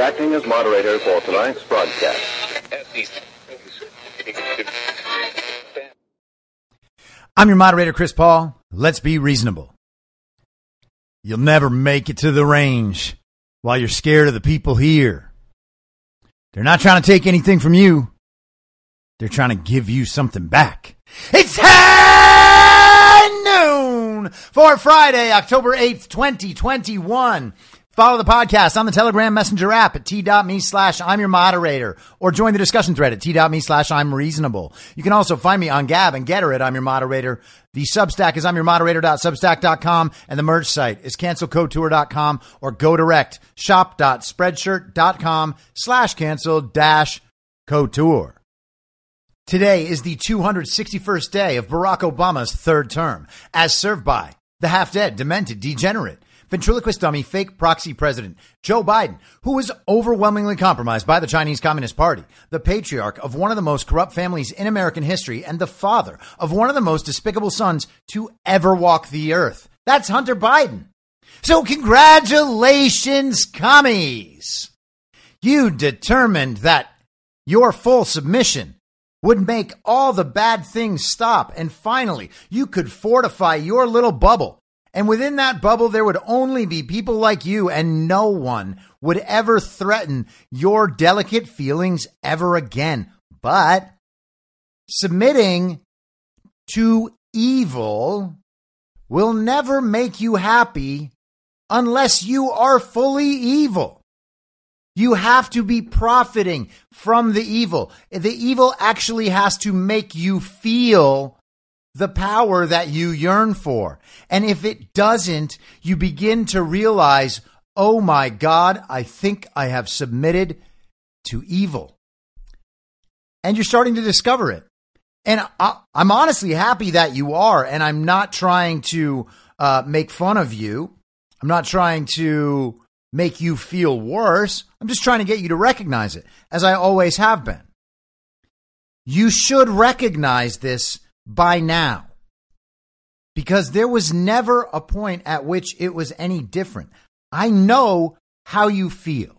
Acting as moderator for tonight's broadcast. I'm your moderator, Chris Paul. Let's be reasonable. You'll never make it to the range while you're scared of the people here. They're not trying to take anything from you. They're trying to give you something back. It's high noon for Friday, October 8th, 2021. Follow the podcast on the Telegram Messenger app at t.me/I'm your moderator or join the discussion thread at t.me/I'm reasonable. You can also find me on Gab and Getter at I'm Your Moderator. The Substack is imyourmoderator.substack.com and the merch site is cancelcouture.com or go direct shop.spreadshirt.com/cancel-couture. Today is the 261st day of Barack Obama's third term as served by the half-dead, demented, degenerate, ventriloquist dummy, fake proxy president, Joe Biden, who was overwhelmingly compromised by the Chinese Communist Party, the patriarch of one of the most corrupt families in American history, and the father of one of the most despicable sons to ever walk the earth. That's Hunter Biden. So congratulations, commies. You determined that your full submission would make all the bad things stop, and finally, you could fortify your little bubble. And within that bubble, there would only be people like you, and no one would ever threaten your delicate feelings ever again. But submitting to evil will never make you happy unless you are fully evil. You have to be profiting from the evil. The evil actually has to make you feel the power that you yearn for. And if it doesn't, you begin to realize, oh my God, I think I have submitted to evil. And you're starting to discover it. And I'm honestly happy that you are. And I'm not trying to make fun of you. I'm not trying to make you feel worse. I'm just trying to get you to recognize it, as I always have been. You should recognize this by now, because there was never a point at which it was any different. I know how you feel.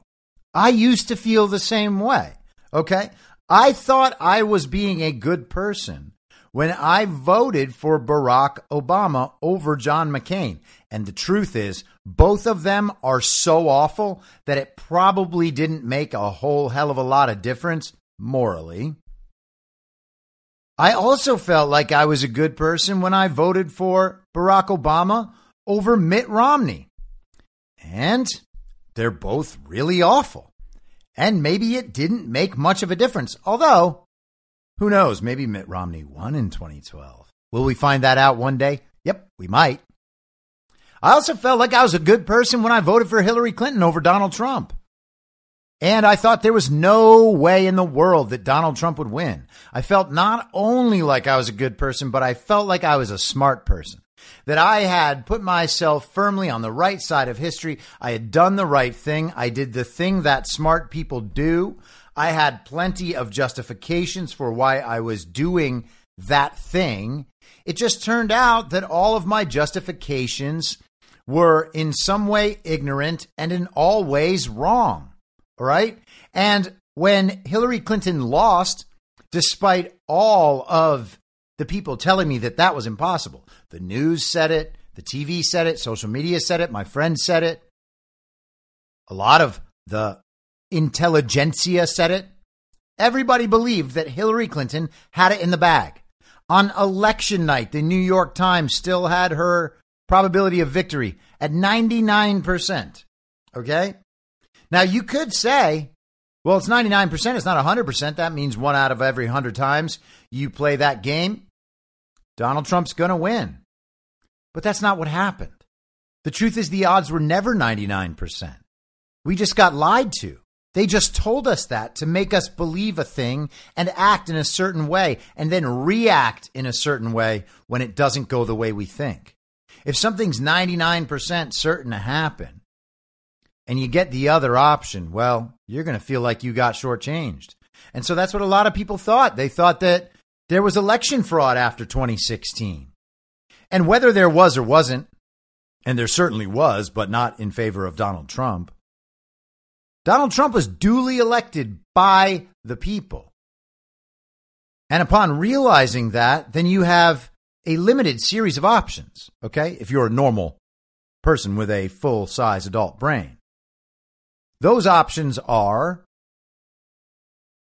I used to feel the same way, okay? I thought I was being a good person when I voted for Barack Obama over John McCain. And the truth is, both of them are so awful that it probably didn't make a whole hell of a lot of difference morally. I also felt like I was a good person when I voted for Barack Obama over Mitt Romney. And they're both really awful. And maybe it didn't make much of a difference. Although, who knows, maybe Mitt Romney won in 2012. Will we find that out one day? Yep, we might. I also felt like I was a good person when I voted for Hillary Clinton over Donald Trump. And I thought there was no way in the world that Donald Trump would win. I felt not only like I was a good person, but I felt like I was a smart person, that I had put myself firmly on the right side of history. I had done the right thing. I did the thing that smart people do. I had plenty of justifications for why I was doing that thing. It just turned out that all of my justifications were in some way ignorant and in all ways wrong. All right. And when Hillary Clinton lost, despite all of the people telling me that that was impossible, the news said it, the TV said it, social media said it, my friends said it, a lot of the intelligentsia said it. Everybody believed that Hillary Clinton had it in the bag. On election night, the New York Times still had her probability of victory at 99%. Okay. Now, you could say, well, it's 99%. It's not 100%. That means 1 out of every 100 times you play that game, Donald Trump's going to win. But that's not what happened. The truth is the odds were never 99%. We just got lied to. They just told us that to make us believe a thing and act in a certain way and then react in a certain way when it doesn't go the way we think. If something's 99% certain to happen and you get the other option, well, you're going to feel like you got shortchanged. And so that's what a lot of people thought. They thought that there was election fraud after 2016. And whether there was or wasn't, and there certainly was, but not in favor of Donald Trump. Donald Trump was duly elected by the people. And upon realizing that, then you have a limited series of options, okay? If you're a normal person with a full-size adult brain. Those options are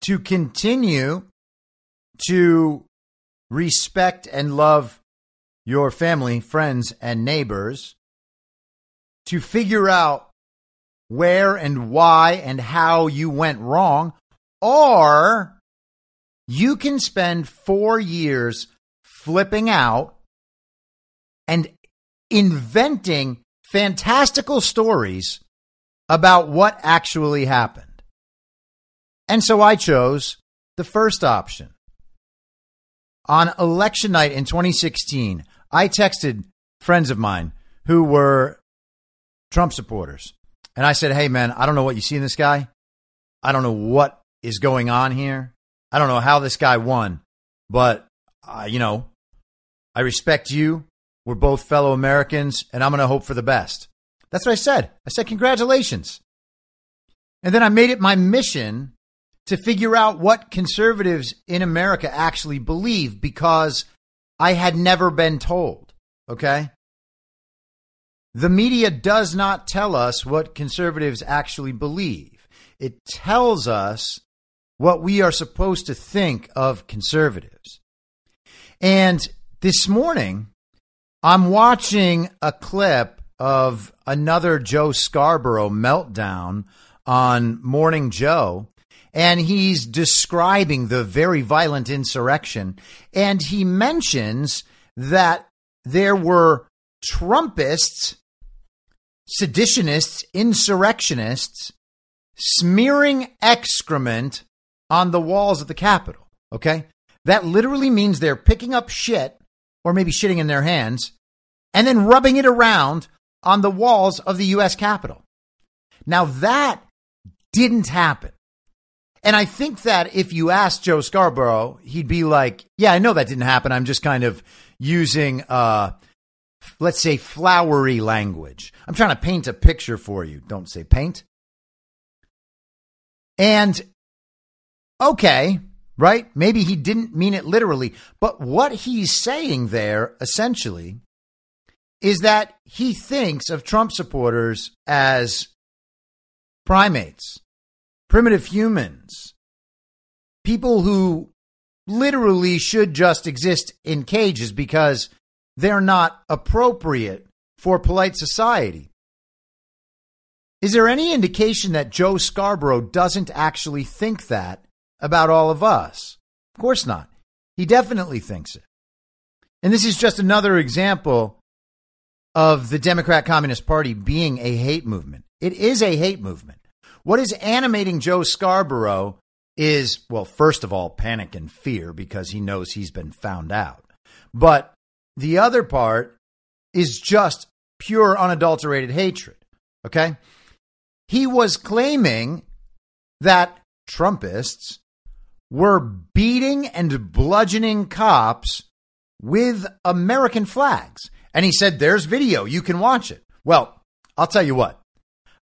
to continue to respect and love your family, friends, and neighbors, to figure out where and why and how you went wrong, or you can spend 4 years flipping out and inventing fantastical stories about what actually happened. And so I chose the first option. On election night in 2016, I texted friends of mine who were Trump supporters. And I said, hey, man, I don't know what you see in this guy. I don't know what is going on here. I don't know how this guy won. But, I respect you. We're both fellow Americans. And I'm going to hope for the best. That's what I said. I said, congratulations. And then I made it my mission to figure out what conservatives in America actually believe, because I had never been told, okay? The media does not tell us what conservatives actually believe. It tells us what we are supposed to think of conservatives. And this morning, I'm watching a clip of another Joe Scarborough meltdown on Morning Joe, and he's describing the very violent insurrection. And he mentions that there were Trumpists, seditionists, insurrectionists smearing excrement on the walls of the Capitol. OK, that literally means they're picking up shit, or maybe shitting in their hands, and then rubbing it around on the walls of the U.S. Capitol. Now, that didn't happen. And I think that if you asked Joe Scarborough, he'd be like, yeah, I know that didn't happen. I'm just kind of using let's say flowery language. I'm trying to paint a picture for you. Don't say paint. And okay, right? Maybe he didn't mean it literally, but what he's saying there essentially is that he thinks of Trump supporters as primates, primitive humans, people who literally should just exist in cages because they're not appropriate for polite society. Is there any indication that Joe Scarborough doesn't actually think that about all of us? Of course not. He definitely thinks it. And this is just another example of the Democrat Communist Party being a hate movement. It is a hate movement. What is animating Joe Scarborough is, well, first of all, panic and fear, because he knows he's been found out. But the other part is just pure unadulterated hatred, okay? He was claiming that Trumpists were beating and bludgeoning cops with American flags. And he said, there's video. You can watch it. Well, I'll tell you what.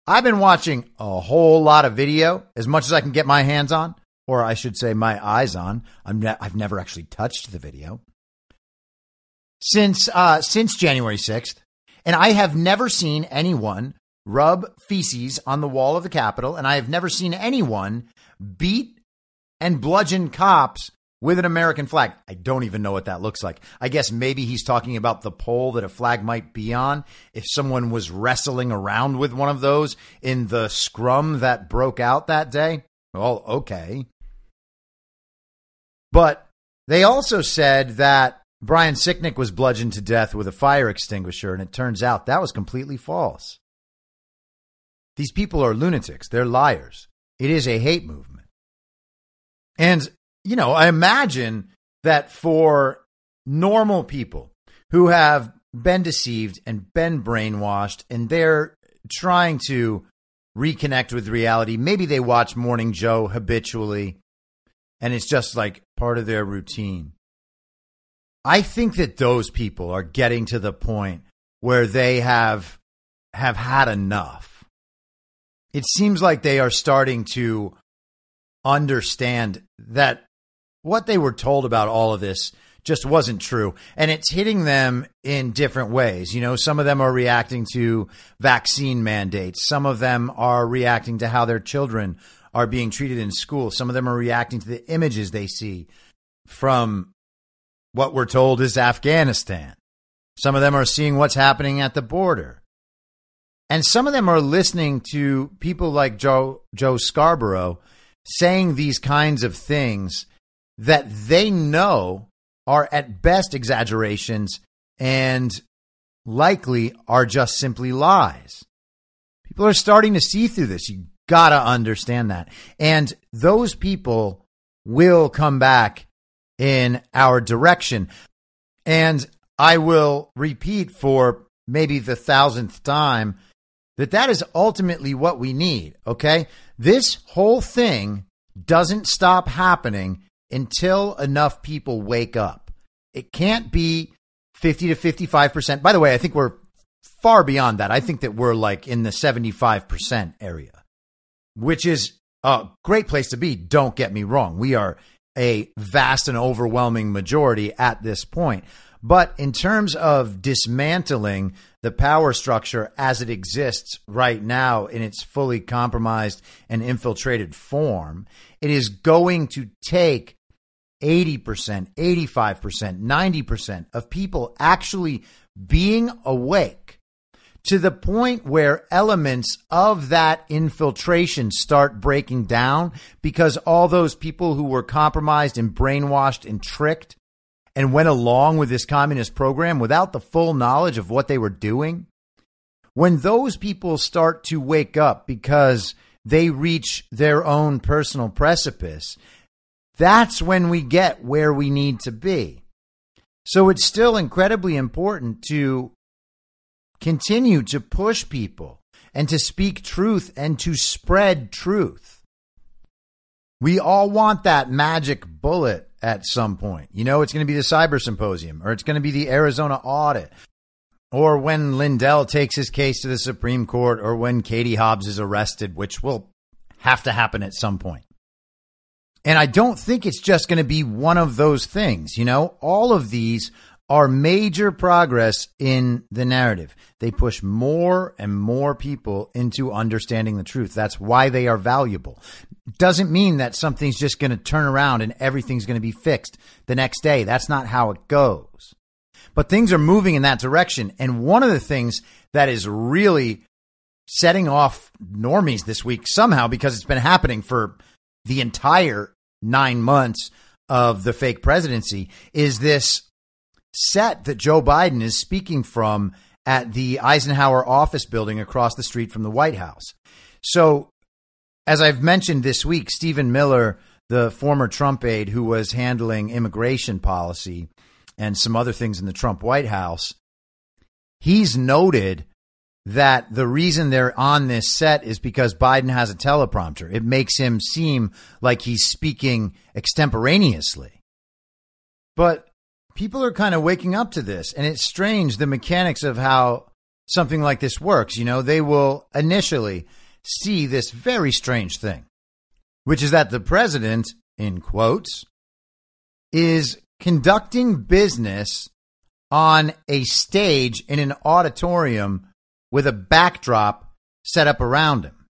I've been watching a whole lot of video, as much as I can get my hands on, or I should say my eyes on. I've never actually touched the video. Since January 6th, and I have never seen anyone rub feces on the wall of the Capitol, and I have never seen anyone beat and bludgeon cops with an American flag. I don't even know what that looks like. I guess maybe he's talking about the pole that a flag might be on if someone was wrestling around with one of those in the scrum that broke out that day. Well, okay. But they also said that Brian Sicknick was bludgeoned to death with a fire extinguisher, and it turns out that was completely false. These people are lunatics. They're liars. It is a hate movement. And, you know, I imagine that for normal people who have been deceived and been brainwashed, and they're trying to reconnect with reality. Maybe they watch Morning Joe habitually, and it's just like part of their routine. I think that those people are getting to the point where they have had enough. It seems like they are starting to understand that what they were told about all of this just wasn't true. And it's hitting them in different ways. You know, some of them are reacting to vaccine mandates. Some of them are reacting to how their children are being treated in school. Some of them are reacting to the images they see from what we're told is Afghanistan. Some of them are seeing what's happening at the border. And some of them are listening to people like Joe Scarborough saying these kinds of things that they know are at best exaggerations and likely are just simply lies. People are starting to see through this. You got to understand that. And those people will come back in our direction. And I will repeat for maybe the 1,000th time that is ultimately what we need. Okay? This whole thing doesn't stop happening until enough people wake up. It can't be 50 to 55%. By the way, I think we're far beyond that. I think that we're like in the 75% area, which is a great place to be. Don't get me wrong. We are a vast and overwhelming majority at this point. But in terms of dismantling the power structure as it exists right now in its fully compromised and infiltrated form, it is going to take 80%, 85%, 90% of people actually being awake to the point where elements of that infiltration start breaking down, because all those people who were compromised and brainwashed and tricked and went along with this communist program without the full knowledge of what they were doing, when those people start to wake up because they reach their own personal precipice, that's when we get where we need to be. So it's still incredibly important to continue to push people and to speak truth and to spread truth. We all want that magic bullet at some point. You know, it's going to be the cyber symposium, or it's going to be the Arizona audit, or when Lindell takes his case to the Supreme Court, or when Katie Hobbs is arrested, which will have to happen at some point. And I don't think it's just going to be one of those things. You know, all of these are major progress in the narrative. They push more and more people into understanding the truth. That's why they are valuable. Doesn't mean that something's just going to turn around and everything's going to be fixed the next day. That's not how it goes. But things are moving in that direction. And one of the things that is really setting off normies this week somehow, because it's been happening for the entire 9 months of the fake presidency, is this set that Joe Biden is speaking from at the Eisenhower office building across the street from the White House. So, as I've mentioned this week, Stephen Miller, the former Trump aide who was handling immigration policy and some other things in the Trump White House, he's noted that the reason they're on this set is because Biden has a teleprompter. It makes him seem like he's speaking extemporaneously. But people are kind of waking up to this, and it's strange, the mechanics of how something like this works. You know, they will initially see this very strange thing, which is that the president, in quotes, is conducting business on a stage in an auditorium with a backdrop set up around him.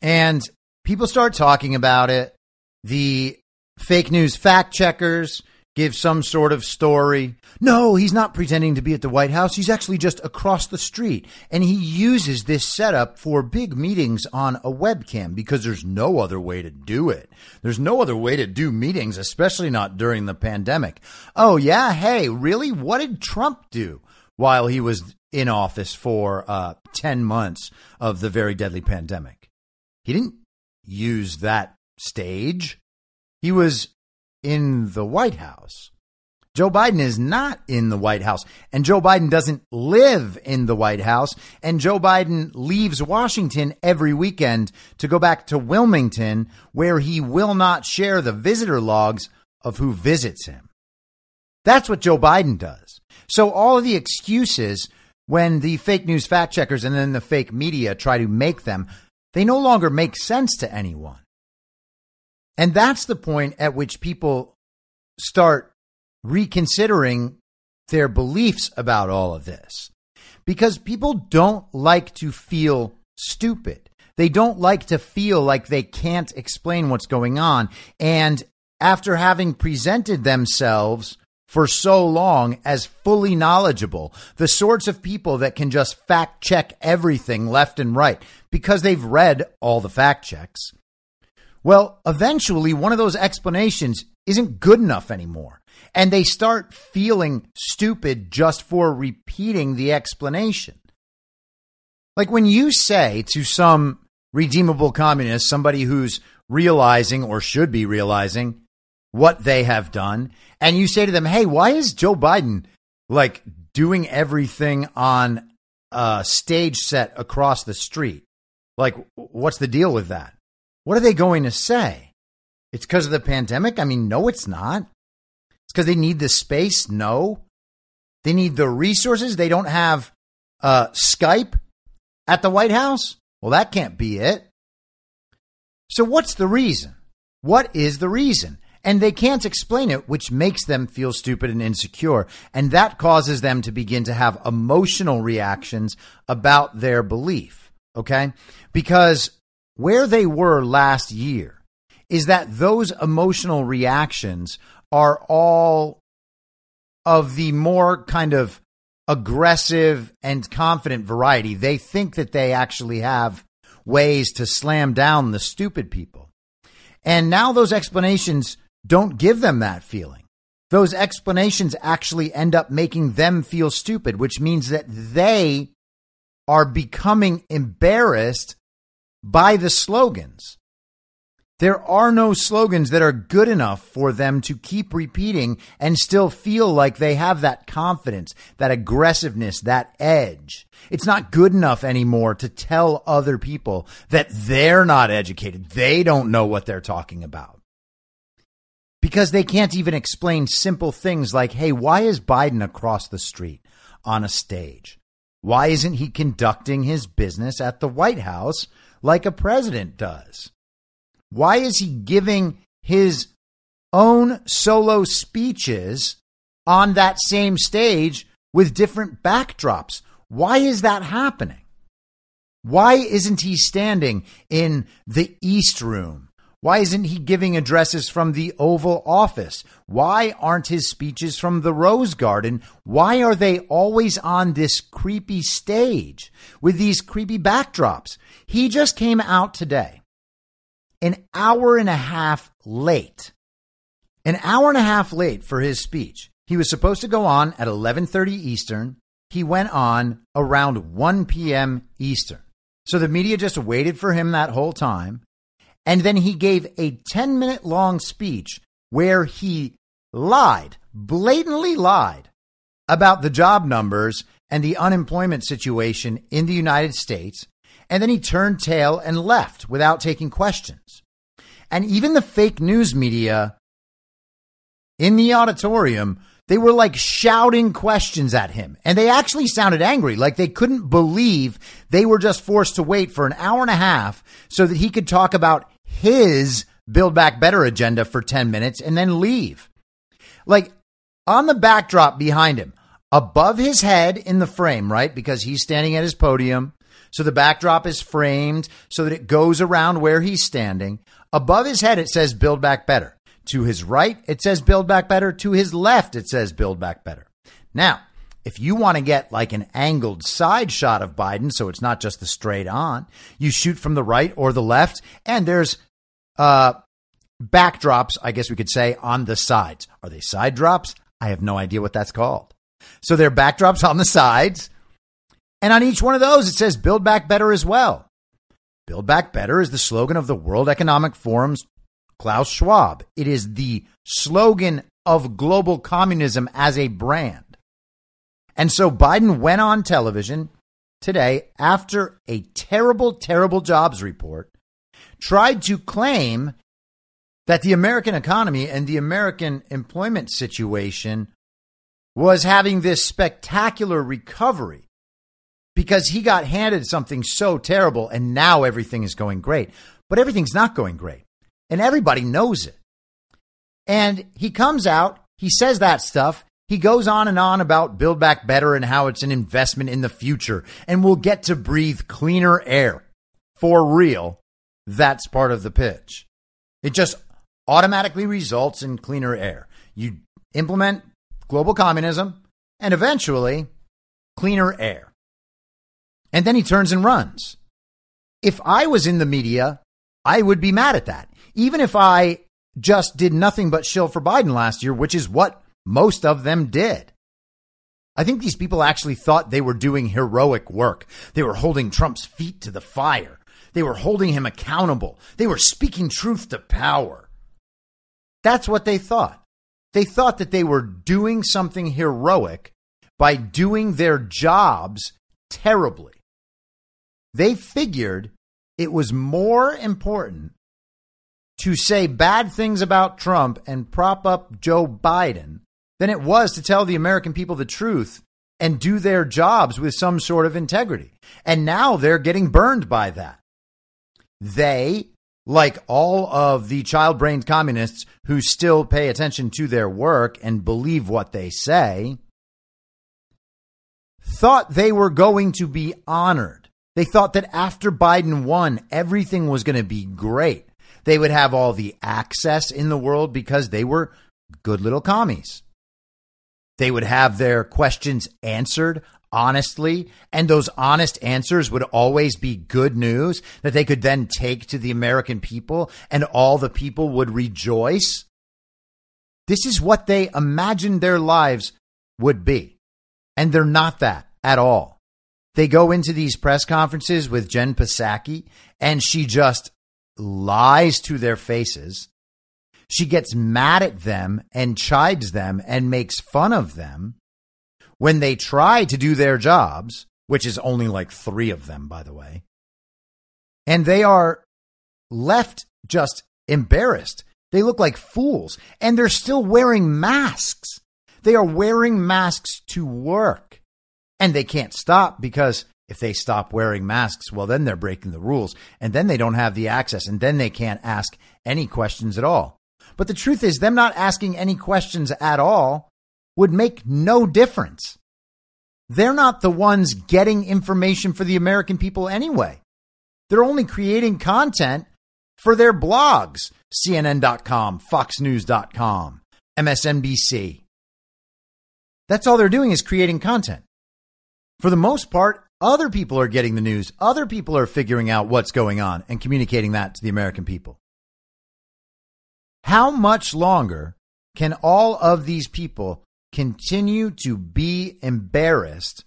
And people start talking about it. The fake news fact checkers give some sort of story. No, he's not pretending to be at the White House. He's actually just across the street. And he uses this setup for big meetings on a webcam because there's no other way to do it. There's no other way to do meetings, especially not during the pandemic. Oh, yeah. Hey, really? What did Trump do while he was in office for 10 months of the very deadly pandemic? He didn't use that stage. He was in the White House. Joe Biden is not in the White House, and Joe Biden doesn't live in the White House, and Joe Biden leaves Washington every weekend to go back to Wilmington, where he will not share the visitor logs of who visits him. That's what Joe Biden does. So all of the excuses when the fake news fact checkers and then the fake media try to make them, they no longer make sense to anyone. And that's the point at which people start reconsidering their beliefs about all of this, because people don't like to feel stupid. They don't like to feel like they can't explain what's going on. And after having presented themselves for so long as fully knowledgeable, the sorts of people that can just fact check everything left and right because they've read all the fact checks, well, eventually one of those explanations isn't good enough anymore. And they start feeling stupid just for repeating the explanation. Like when you say to some redeemable communist, somebody who's realizing or should be realizing what they have done, and you say to them, hey, why is Joe Biden like doing everything on a stage set across the street? Like, what's the deal with that? What are they going to say? It's because of the pandemic? I mean, no, it's not. Because they need the space? No. They need the resources? They don't have Skype at the White House? Well, that can't be it. So what's the reason? What is the reason? And they can't explain it, which makes them feel stupid and insecure. And that causes them to begin to have emotional reactions about their belief. Okay? Because where they were last year is that those emotional reactions are all of the more kind of aggressive and confident variety. They think that they actually have ways to slam down the stupid people. And now those explanations don't give them that feeling. Those explanations actually end up making them feel stupid, which means that they are becoming embarrassed by the slogans. There are no slogans that are good enough for them to keep repeating and still feel like they have that confidence, that aggressiveness, that edge. It's not good enough anymore to tell other people that they're not educated. They don't know what they're talking about because they can't even explain simple things like, hey, why is Biden across the street on a stage? Why isn't he conducting his business at the White House like a president does? Why is he giving his own solo speeches on that same stage with different backdrops? Why is that happening? Why isn't he standing in the East Room? Why isn't he giving addresses from the Oval Office? Why aren't his speeches from the Rose Garden? Why are they always on this creepy stage with these creepy backdrops? He just came out today, an hour and a half late for his speech. He was supposed to go on at 11:30 Eastern. He went on around 1 p.m. Eastern. So the media just waited for him that whole time. And then he gave a 10-minute long speech where he lied, blatantly lied about the job numbers and the unemployment situation in the United States. And then he turned tail and left without taking questions. And even the fake news media in the auditorium, they were like shouting questions at him. And they actually sounded angry, like they couldn't believe they were just forced to wait for an hour and a half so that he could talk about his Build Back Better agenda for 10 minutes and then leave. Like on the backdrop behind him, above his head in the frame, right? Because he's standing at his podium. So the backdrop is framed so that it goes around where he's standing. Above his head, it says Build Back Better. To his right, it says Build Back Better. To his left, it says Build Back Better. Now, if you want to get like an angled side shot of Biden, so it's not just the straight on, you shoot from the right or the left. And there's backdrops, I guess we could say, on the sides. Are they side drops? I have no idea what that's called. So they're backdrops on the sides. And on each one of those, it says Build Back Better as well. Build Back Better is the slogan of the World Economic Forum's Klaus Schwab. It is the slogan of global communism as a brand. And so Biden went on television today after a terrible, terrible jobs report, tried to claim that the American economy and the American employment situation was having this spectacular recovery because he got handed something so terrible and now everything is going great. But everything's not going great and everybody knows it. And he comes out, he says that stuff. He goes on and on about Build Back Better and how it's an investment in the future and we'll get to breathe cleaner air. For real, that's part of the pitch. It just automatically results in cleaner air. You implement global communism and eventually cleaner air. And then he turns and runs. If I was in the media, I would be mad at that. Even if I just did nothing but shill for Biden last year, which is what most of them did. I think these people actually thought they were doing heroic work. They were holding Trump's feet to the fire. They were holding him accountable. They were speaking truth to power. That's what they thought. They thought that they were doing something heroic by doing their jobs terribly. They figured it was more important to say bad things about Trump and prop up Joe Biden than it was to tell the American people the truth and do their jobs with some sort of integrity. And now they're getting burned by that. They, like all of the child-brained communists who still pay attention to their work and believe what they say, thought they were going to be honored. They thought that after Biden won, everything was going to be great. They would have all the access in the world because they were good little commies. They would have their questions answered honestly, and those honest answers would always be good news that they could then take to the American people, and all the people would rejoice. This is what they imagined their lives would be, and they're not that at all. They go into these press conferences with Jen Psaki, and she just lies to their faces. She gets mad at them and chides them and makes fun of them. When they try to do their jobs, which is only like 3 of them, by the way, and they are left just embarrassed. They look like fools and they're still wearing masks. They are wearing masks to work and they can't stop because if they stop wearing masks, well, then they're breaking the rules and then they don't have the access and then they can't ask any questions at all. But the truth is them not asking any questions at all would make no difference. They're not the ones getting information for the American people anyway. They're only creating content for their blogs, CNN.com, FoxNews.com, MSNBC. That's all they're doing is creating content. For the most part, other people are getting the news. Other people are figuring out what's going on and communicating that to the American people. How much longer can all of these people continue to be embarrassed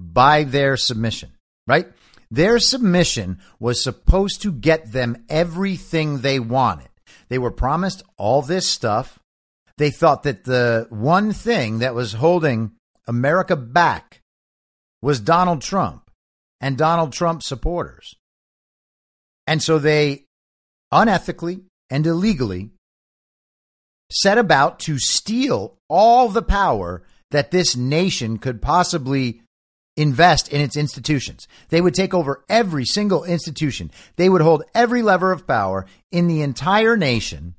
by their submission, right? Their submission was supposed to get them everything they wanted. They were promised all this stuff. They thought that the one thing that was holding America back was Donald Trump and Donald Trump supporters. And so they unethically and illegally set about to steal all the power that this nation could possibly invest in its institutions. They would take over every single institution. They would hold every lever of power in the entire nation.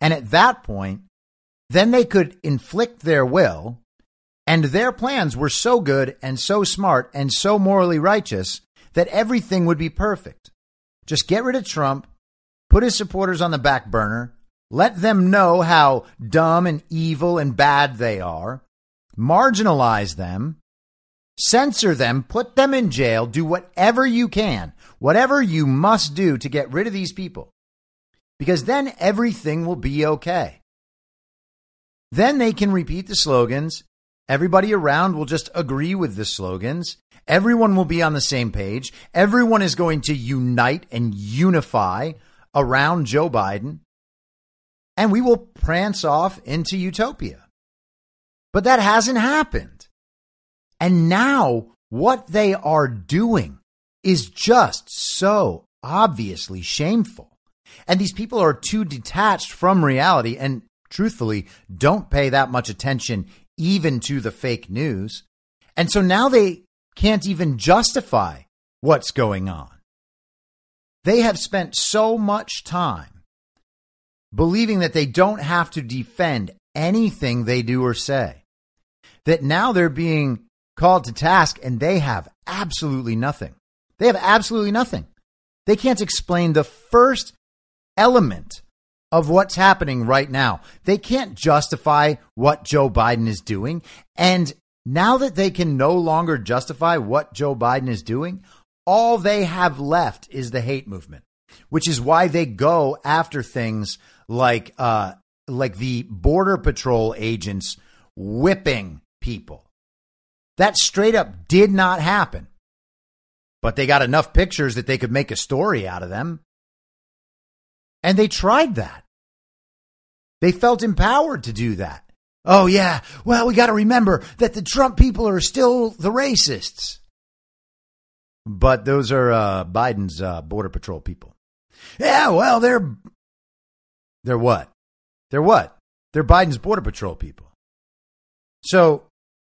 And at that point, then they could inflict their will. And their plans were so good and so smart and so morally righteous that everything would be perfect. Just get rid of Trump, put his supporters on the back burner, let them know how dumb and evil and bad they are, marginalize them, censor them, put them in jail, do whatever you can, whatever you must do to get rid of these people, because then everything will be okay. Then they can repeat the slogans. Everybody around will just agree with the slogans. Everyone will be on the same page. Everyone is going to unite and unify around Joe Biden. and we will prance off into utopia. But that hasn't happened. And now what they are doing is just so obviously shameful. And these people are too detached from reality and truthfully don't pay that much attention even to the fake news. And so now they can't even justify what's going on. They have spent so much time believing that they don't have to defend anything they do or say, that now they're being called to task and they have absolutely nothing. They have absolutely nothing. They can't explain the first element of what's happening right now. They can't justify what Joe Biden is doing. And now that they can no longer justify what Joe Biden is doing, all they have left is the hate movement, which is why they go after things like the Border Patrol agents whipping people. That straight up did not happen. But they got enough pictures that they could make a story out of them. And they tried that. They felt empowered to do that. Oh, yeah. Well, we got to remember that the Trump people are still the racists. But those are Biden's Border Patrol people. Yeah, well, they're what? They're what? They're Biden's Border Patrol people. So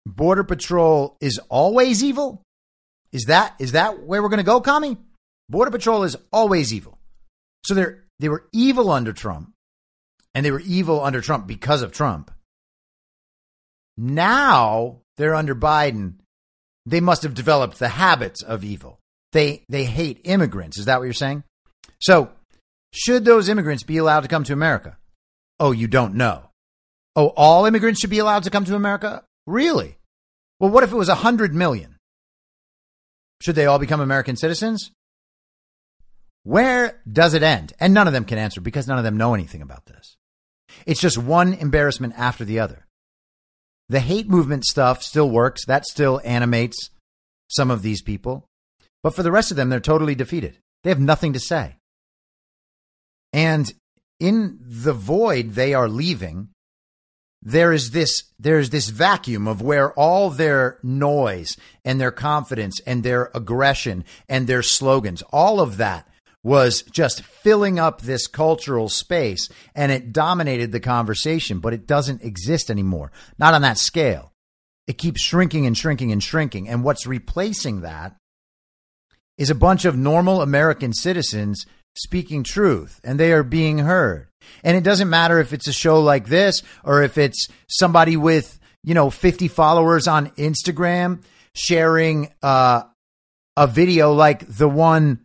Border Patrol is always evil? Is that where we're going to go, Commie? Border Patrol is always evil. So they were evil under Trump, and they were evil under Trump because of Trump. Now they're under Biden. They must have developed the habits of evil. They hate immigrants. Is that what you're saying? So should those immigrants be allowed to come to America? Oh, you don't know. Oh, all immigrants should be allowed to come to America? Really? Well, what if it was 100 million? Should they all become American citizens? Where does it end? And none of them can answer because none of them know anything about this. It's just one embarrassment after the other. The hate movement stuff still works. That still animates some of these people. But for the rest of them, they're totally defeated. They have nothing to say. And in the void they are leaving, there is this vacuum of where all their noise and their confidence and their aggression and their slogans, all of that was just filling up this cultural space, and it dominated the conversation, but it doesn't exist anymore. Not on that scale. It keeps shrinking and shrinking and shrinking. And what's replacing that is a bunch of normal American citizens speaking truth, and they are being heard. And it doesn't matter if it's a show like this or if it's somebody with, 50 followers on Instagram sharing a video like the one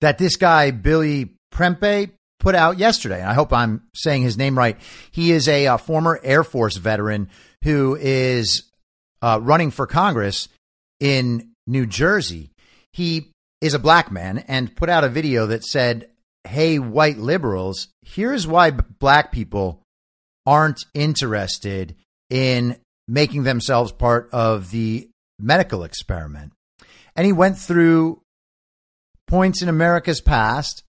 that this guy, Billy Prempe, put out yesterday. And I hope I'm saying his name right. He is a former Air Force veteran who is running for Congress in New Jersey. He is a black man and put out a video that said, "Hey, white liberals, here's why black people aren't interested in making themselves part of the medical experiment." And he went through points in America's past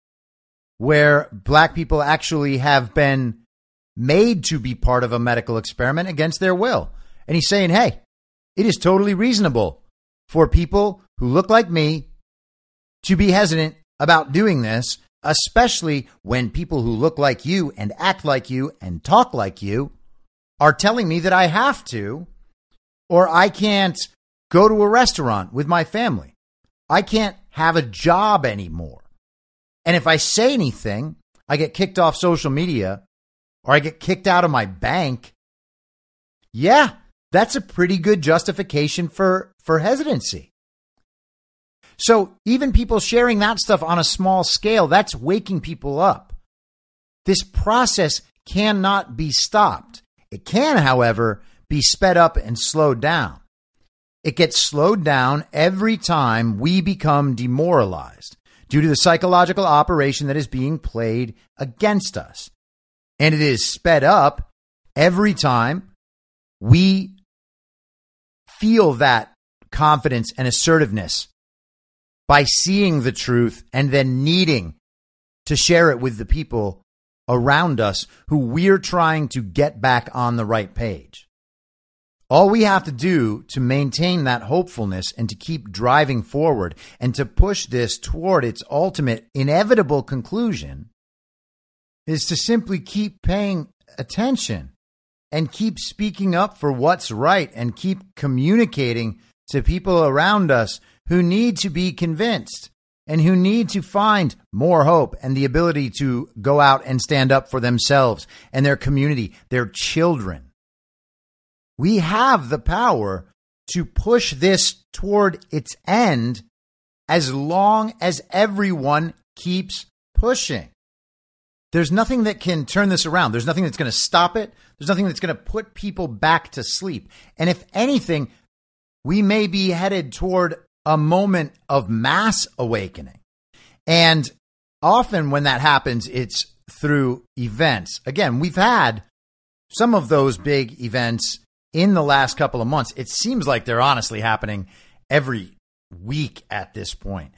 where black people actually have been made to be part of a medical experiment against their will. And he's saying, hey, it is totally reasonable for people who look like me to be hesitant about doing this, especially when people who look like you and act like you and talk like you are telling me that I have to, or I can't go to a restaurant with my family. I can't have a job anymore. And if I say anything, I get kicked off social media or I get kicked out of my bank. Yeah, that's a pretty good justification for hesitancy. So even people sharing that stuff on a small scale, that's waking people up. This process cannot be stopped. It can, however, be sped up and slowed down. It gets slowed down every time we become demoralized due to the psychological operation that is being played against us. And it is sped up every time we feel that confidence and assertiveness by seeing the truth and then needing to share it with the people around us who we're trying to get back on the right page. All we have to do to maintain that hopefulness and to keep driving forward and to push this toward its ultimate inevitable conclusion is to simply keep paying attention and keep speaking up for what's right and keep communicating to people around us who need to be convinced and who need to find more hope and the ability to go out and stand up for themselves and their community, their children. We have the power to push this toward its end as long as everyone keeps pushing. There's nothing that can turn this around. There's nothing that's going to stop it. There's nothing that's going to put people back to sleep. And if anything, we may be headed toward a moment of mass awakening. And often when that happens, it's through events. Again, we've had some of those big events in the last couple of months. It seems like they're honestly happening every week at this point.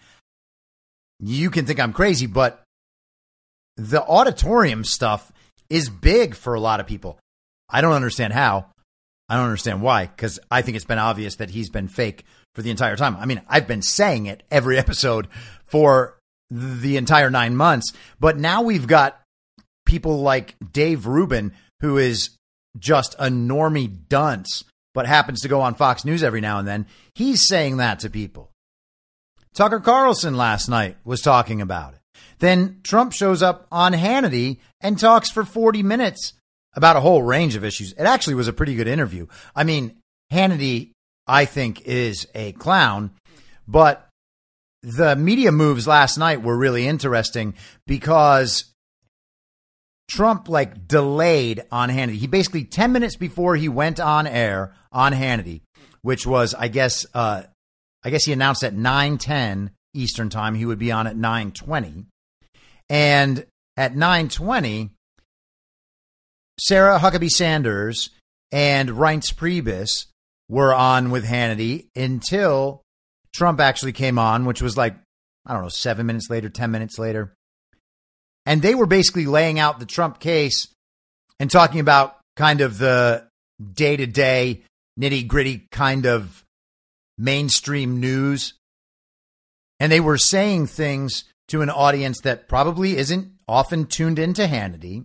You can think I'm crazy, but the auditorium stuff is big for a lot of people. I don't understand how. I don't understand why, because I think it's been obvious that he's been fake for the entire time. I mean, I've been saying it every episode for the entire 9 months, but now we've got people like Dave Rubin, who is just a normie dunce, but happens to go on Fox News every now and then. He's saying that to people. Tucker Carlson last night was talking about it. Then Trump shows up on Hannity and talks for 40 minutes about a whole range of issues. It actually was a pretty good interview. I mean, Hannity, I think, is a clown, but the media moves last night were really interesting because Trump like delayed on Hannity. He basically 10 minutes before he went on air on Hannity, which was, I guess he announced at 9:10 Eastern time. He would be on at 9:20. And at 9:20, Sarah Huckabee Sanders and Reince Priebus were on with Hannity until Trump actually came on, which was like, I don't know, 7 minutes later, 10 minutes later. And they were basically laying out the Trump case and talking about kind of the day-to-day nitty-gritty kind of mainstream news. And they were saying things to an audience that probably isn't often tuned into Hannity.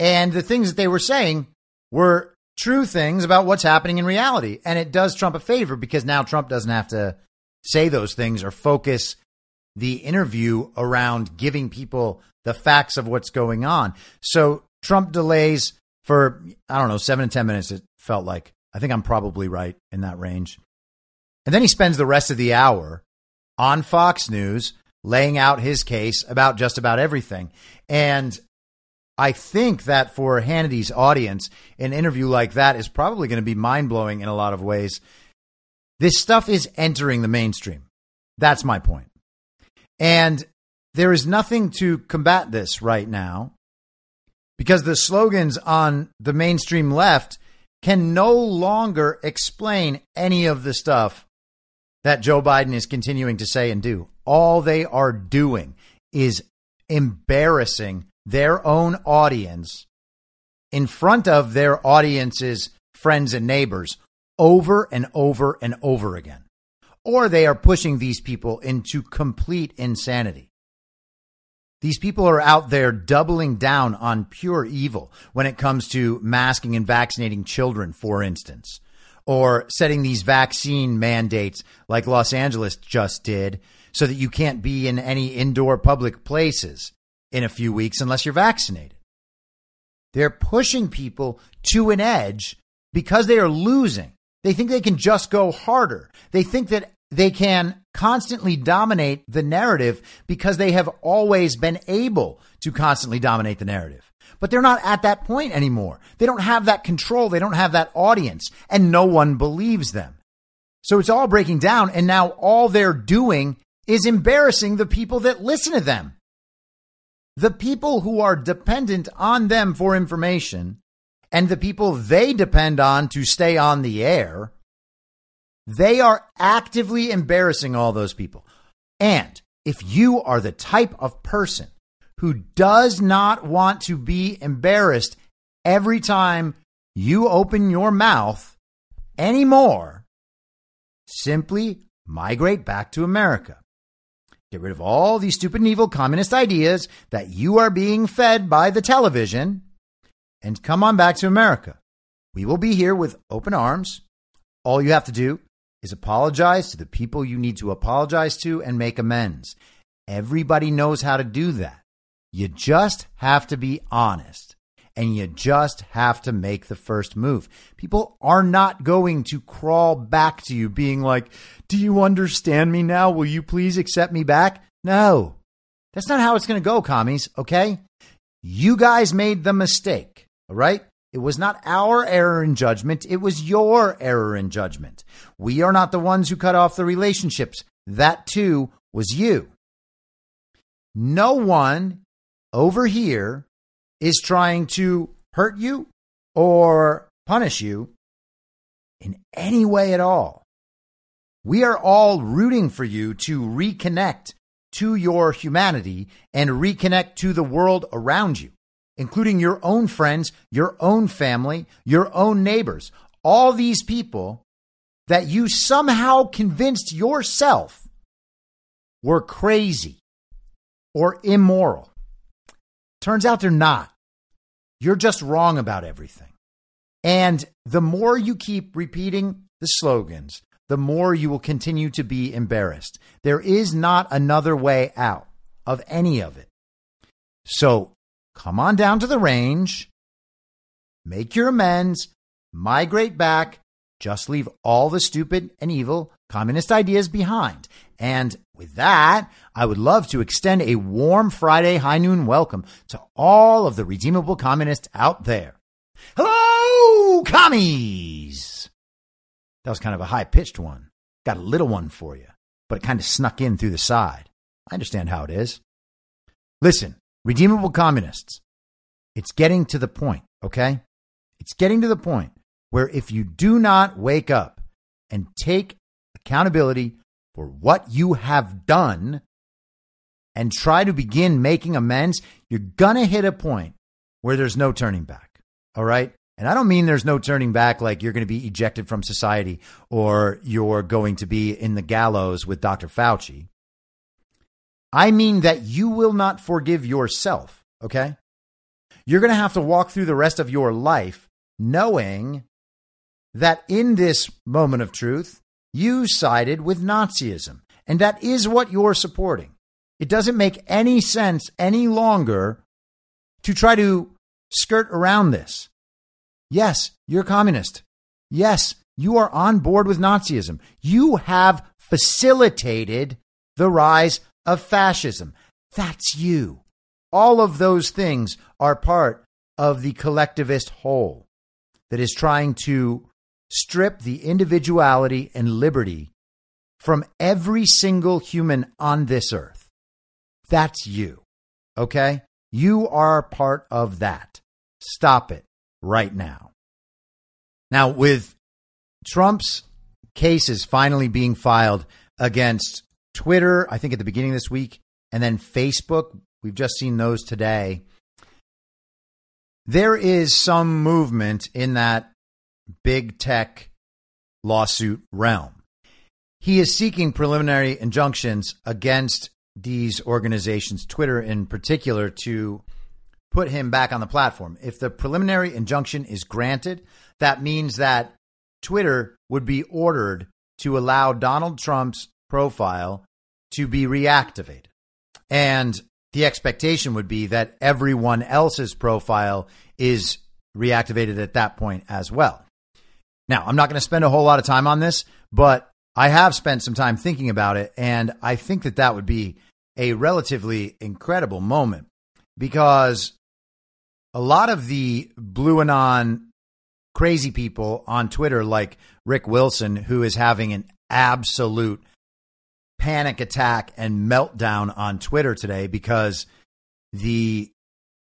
And the things that they were saying were true things about what's happening in reality. And it does Trump a favor because now Trump doesn't have to say those things or focus the interview around giving people the facts of what's going on. So Trump delays for, I don't know, 7 to 10 minutes, it felt like. I think I'm probably right in that range. And then he spends the rest of the hour on Fox News laying out his case about just about everything. And I think that for Hannity's audience, an interview like that is probably going to be mind-blowing in a lot of ways. This stuff is entering the mainstream. That's my point. And there is nothing to combat this right now because the slogans on the mainstream left can no longer explain any of the stuff that Joe Biden is continuing to say and do. All they are doing is embarrassing their own audience in front of their audience's friends and neighbors over and over and over again, or they are pushing these people into complete insanity. These people are out there doubling down on pure evil when it comes to masking and vaccinating children, for instance, or setting these vaccine mandates like Los Angeles just did so that you can't be in any indoor public places in a few weeks unless you're vaccinated. They're pushing people to an edge because they are losing. They think they can just go harder. They think that they can constantly dominate the narrative because they have always been able to constantly dominate the narrative. But they're not at that point anymore. They don't have that control. They don't have that audience, and no one believes them. So it's all breaking down, and now all they're doing is embarrassing the people that listen to them. The people who are dependent on them for information and the people they depend on to stay on the air, they are actively embarrassing all those people. And if you are the type of person who does not want to be embarrassed every time you open your mouth anymore, simply migrate back to America. Get rid of all these stupid and evil communist ideas that you are being fed by the television and come on back to America. We will be here with open arms. All you have to do is apologize to the people you need to apologize to and make amends. Everybody knows how to do that. You just have to be honest and you just have to make the first move. People are not going to crawl back to you being like, do you understand me now? Will you please accept me back? No, that's not how it's going to go, commies. Okay. You guys made the mistake. All right. It was not our error in judgment. It was your error in judgment. We are not the ones who cut off the relationships. That too was you. No one over here is trying to hurt you or punish you in any way at all. We are all rooting for you to reconnect to your humanity and reconnect to the world around you, including your own friends, your own family, your own neighbors, all these people that you somehow convinced yourself were crazy or immoral. Turns out they're not. You're just wrong about everything. And the more you keep repeating the slogans, the more you will continue to be embarrassed. There is not another way out of any of it. So come on down to the range, make your amends, migrate back, just leave all the stupid and evil communist ideas behind. And with that, I would love to extend a warm Friday high noon welcome to all of the redeemable communists out there. Hello, commies! That was kind of a high-pitched one. Got a little one for you, but it kind of snuck in through the side. I understand how it is. Listen, redeemable communists, it's getting to the point, okay? It's getting to the point where if you do not wake up and take accountability for what you have done and try to begin making amends, you're going to hit a point where there's no turning back. All right. And I don't mean there's no turning back like you're going to be ejected from society or you're going to be in the gallows with Dr. Fauci. I mean that you will not forgive yourself. OK, you're going to have to walk through the rest of your life knowing that in this moment of truth, you sided with Nazism, and that is what you're supporting. It doesn't make any sense any longer to try to skirt around this. Yes, you're communist. Yes, you are on board with Nazism. You have facilitated the rise of fascism. That's you. All of those things are part of the collectivist whole that is trying to strip the individuality and liberty from every single human on this earth. That's you. Okay? You are part of that. Stop it right now. Now, with Trump's cases finally being filed against Twitter, I think at the beginning of this week, and then Facebook, we've just seen those today. There is some movement in that big tech lawsuit realm. He is seeking preliminary injunctions against these organizations, Twitter in particular, to put him back on the platform. If the preliminary injunction is granted, that means that Twitter would be ordered to allow Donald Trump's profile to be reactivated. And the expectation would be that everyone else's profile is reactivated at that point as well. Now, I'm not going to spend a whole lot of time on this, but I have spent some time thinking about it. And I think that that would be a relatively incredible moment because a lot of the blue and on crazy people on Twitter, like Rick Wilson, who is having an absolute panic attack and meltdown on Twitter today because the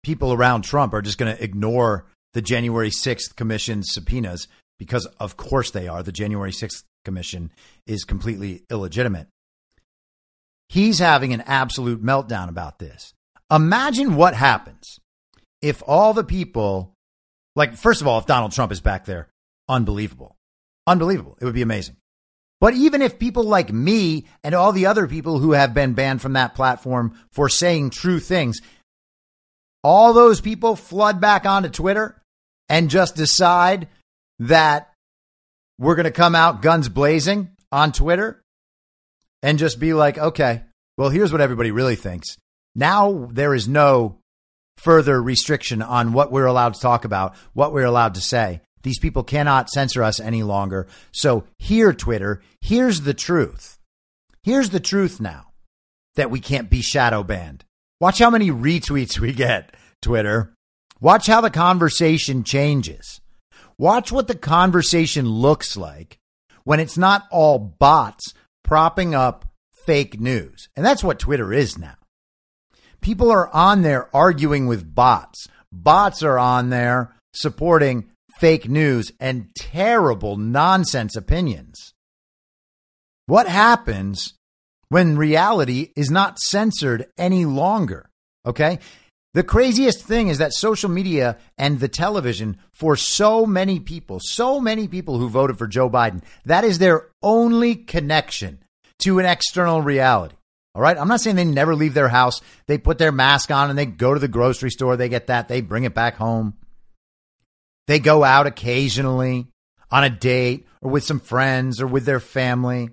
people around Trump are just going to ignore the January 6th Commission subpoenas. Because, of course, they are. The January 6th Commission is completely illegitimate. He's having an absolute meltdown about this. Imagine what happens if all the people, like, first of all, if Donald Trump is back there, unbelievable, unbelievable. It would be amazing. But even if people like me and all the other people who have been banned from that platform for saying true things, all those people flood back onto Twitter and just decide that we're going to come out guns blazing on Twitter and just be like, OK, well, here's what everybody really thinks. Now there is no further restriction on what we're allowed to talk about, what we're allowed to say. These people cannot censor us any longer. So here, Twitter, here's the truth. Here's the truth now that we can't be shadow banned. Watch how many retweets we get, Twitter. Watch how the conversation changes. Watch what the conversation looks like when it's not all bots propping up fake news. And that's what Twitter is now. People are on there arguing with bots. Bots are on there supporting fake news and terrible nonsense opinions. What happens when reality is not censored any longer? Okay. The craziest thing is that social media and the television, for so many people who voted for Joe Biden, that is their only connection to an external reality. All right. I'm not saying they never leave their house. They put their mask on and they go to the grocery store. They get that. They bring it back home. They go out occasionally on a date or with some friends or with their family,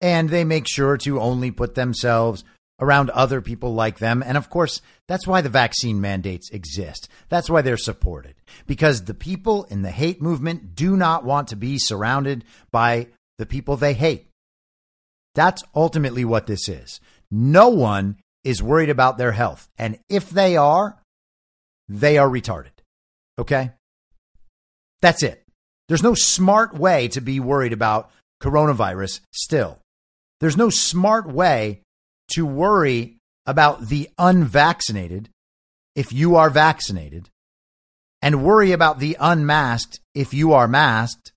and they make sure to only put themselves around other people like them. And of course, that's why the vaccine mandates exist. That's why they're supported, because the people in the hate movement do not want to be surrounded by the people they hate. That's ultimately what this is. No one is worried about their health. And if they are retarded. Okay? That's it. There's no smart way to be worried about coronavirus still. There's no smart way to worry about the unvaccinated if you are vaccinated, and worry about the unmasked if you are masked,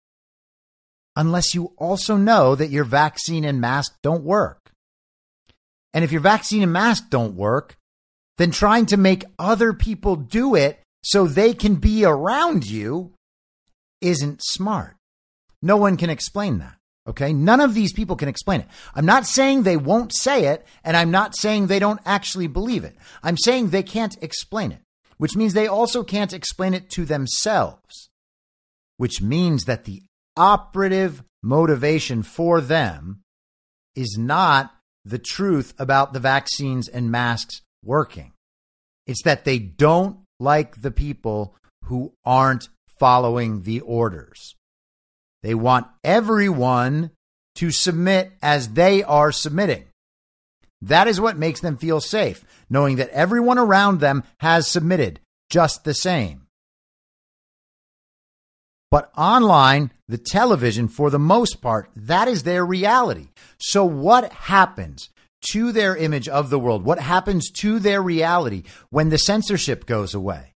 unless you also know that your vaccine and mask don't work. And if your vaccine and mask don't work, then trying to make other people do it so they can be around you isn't smart. No one can explain that. OK, none of these people can explain it. I'm not saying they won't say it, and I'm not saying they don't actually believe it. I'm saying they can't explain it, which means they also can't explain it to themselves, which means that the operative motivation for them is not the truth about the vaccines and masks working. It's that they don't like the people who aren't following the orders. They want everyone to submit as they are submitting. That is what makes them feel safe, knowing that everyone around them has submitted just the same. But online, the television, for the most part, that is their reality. So what happens to their image of the world? What happens to their reality when the censorship goes away?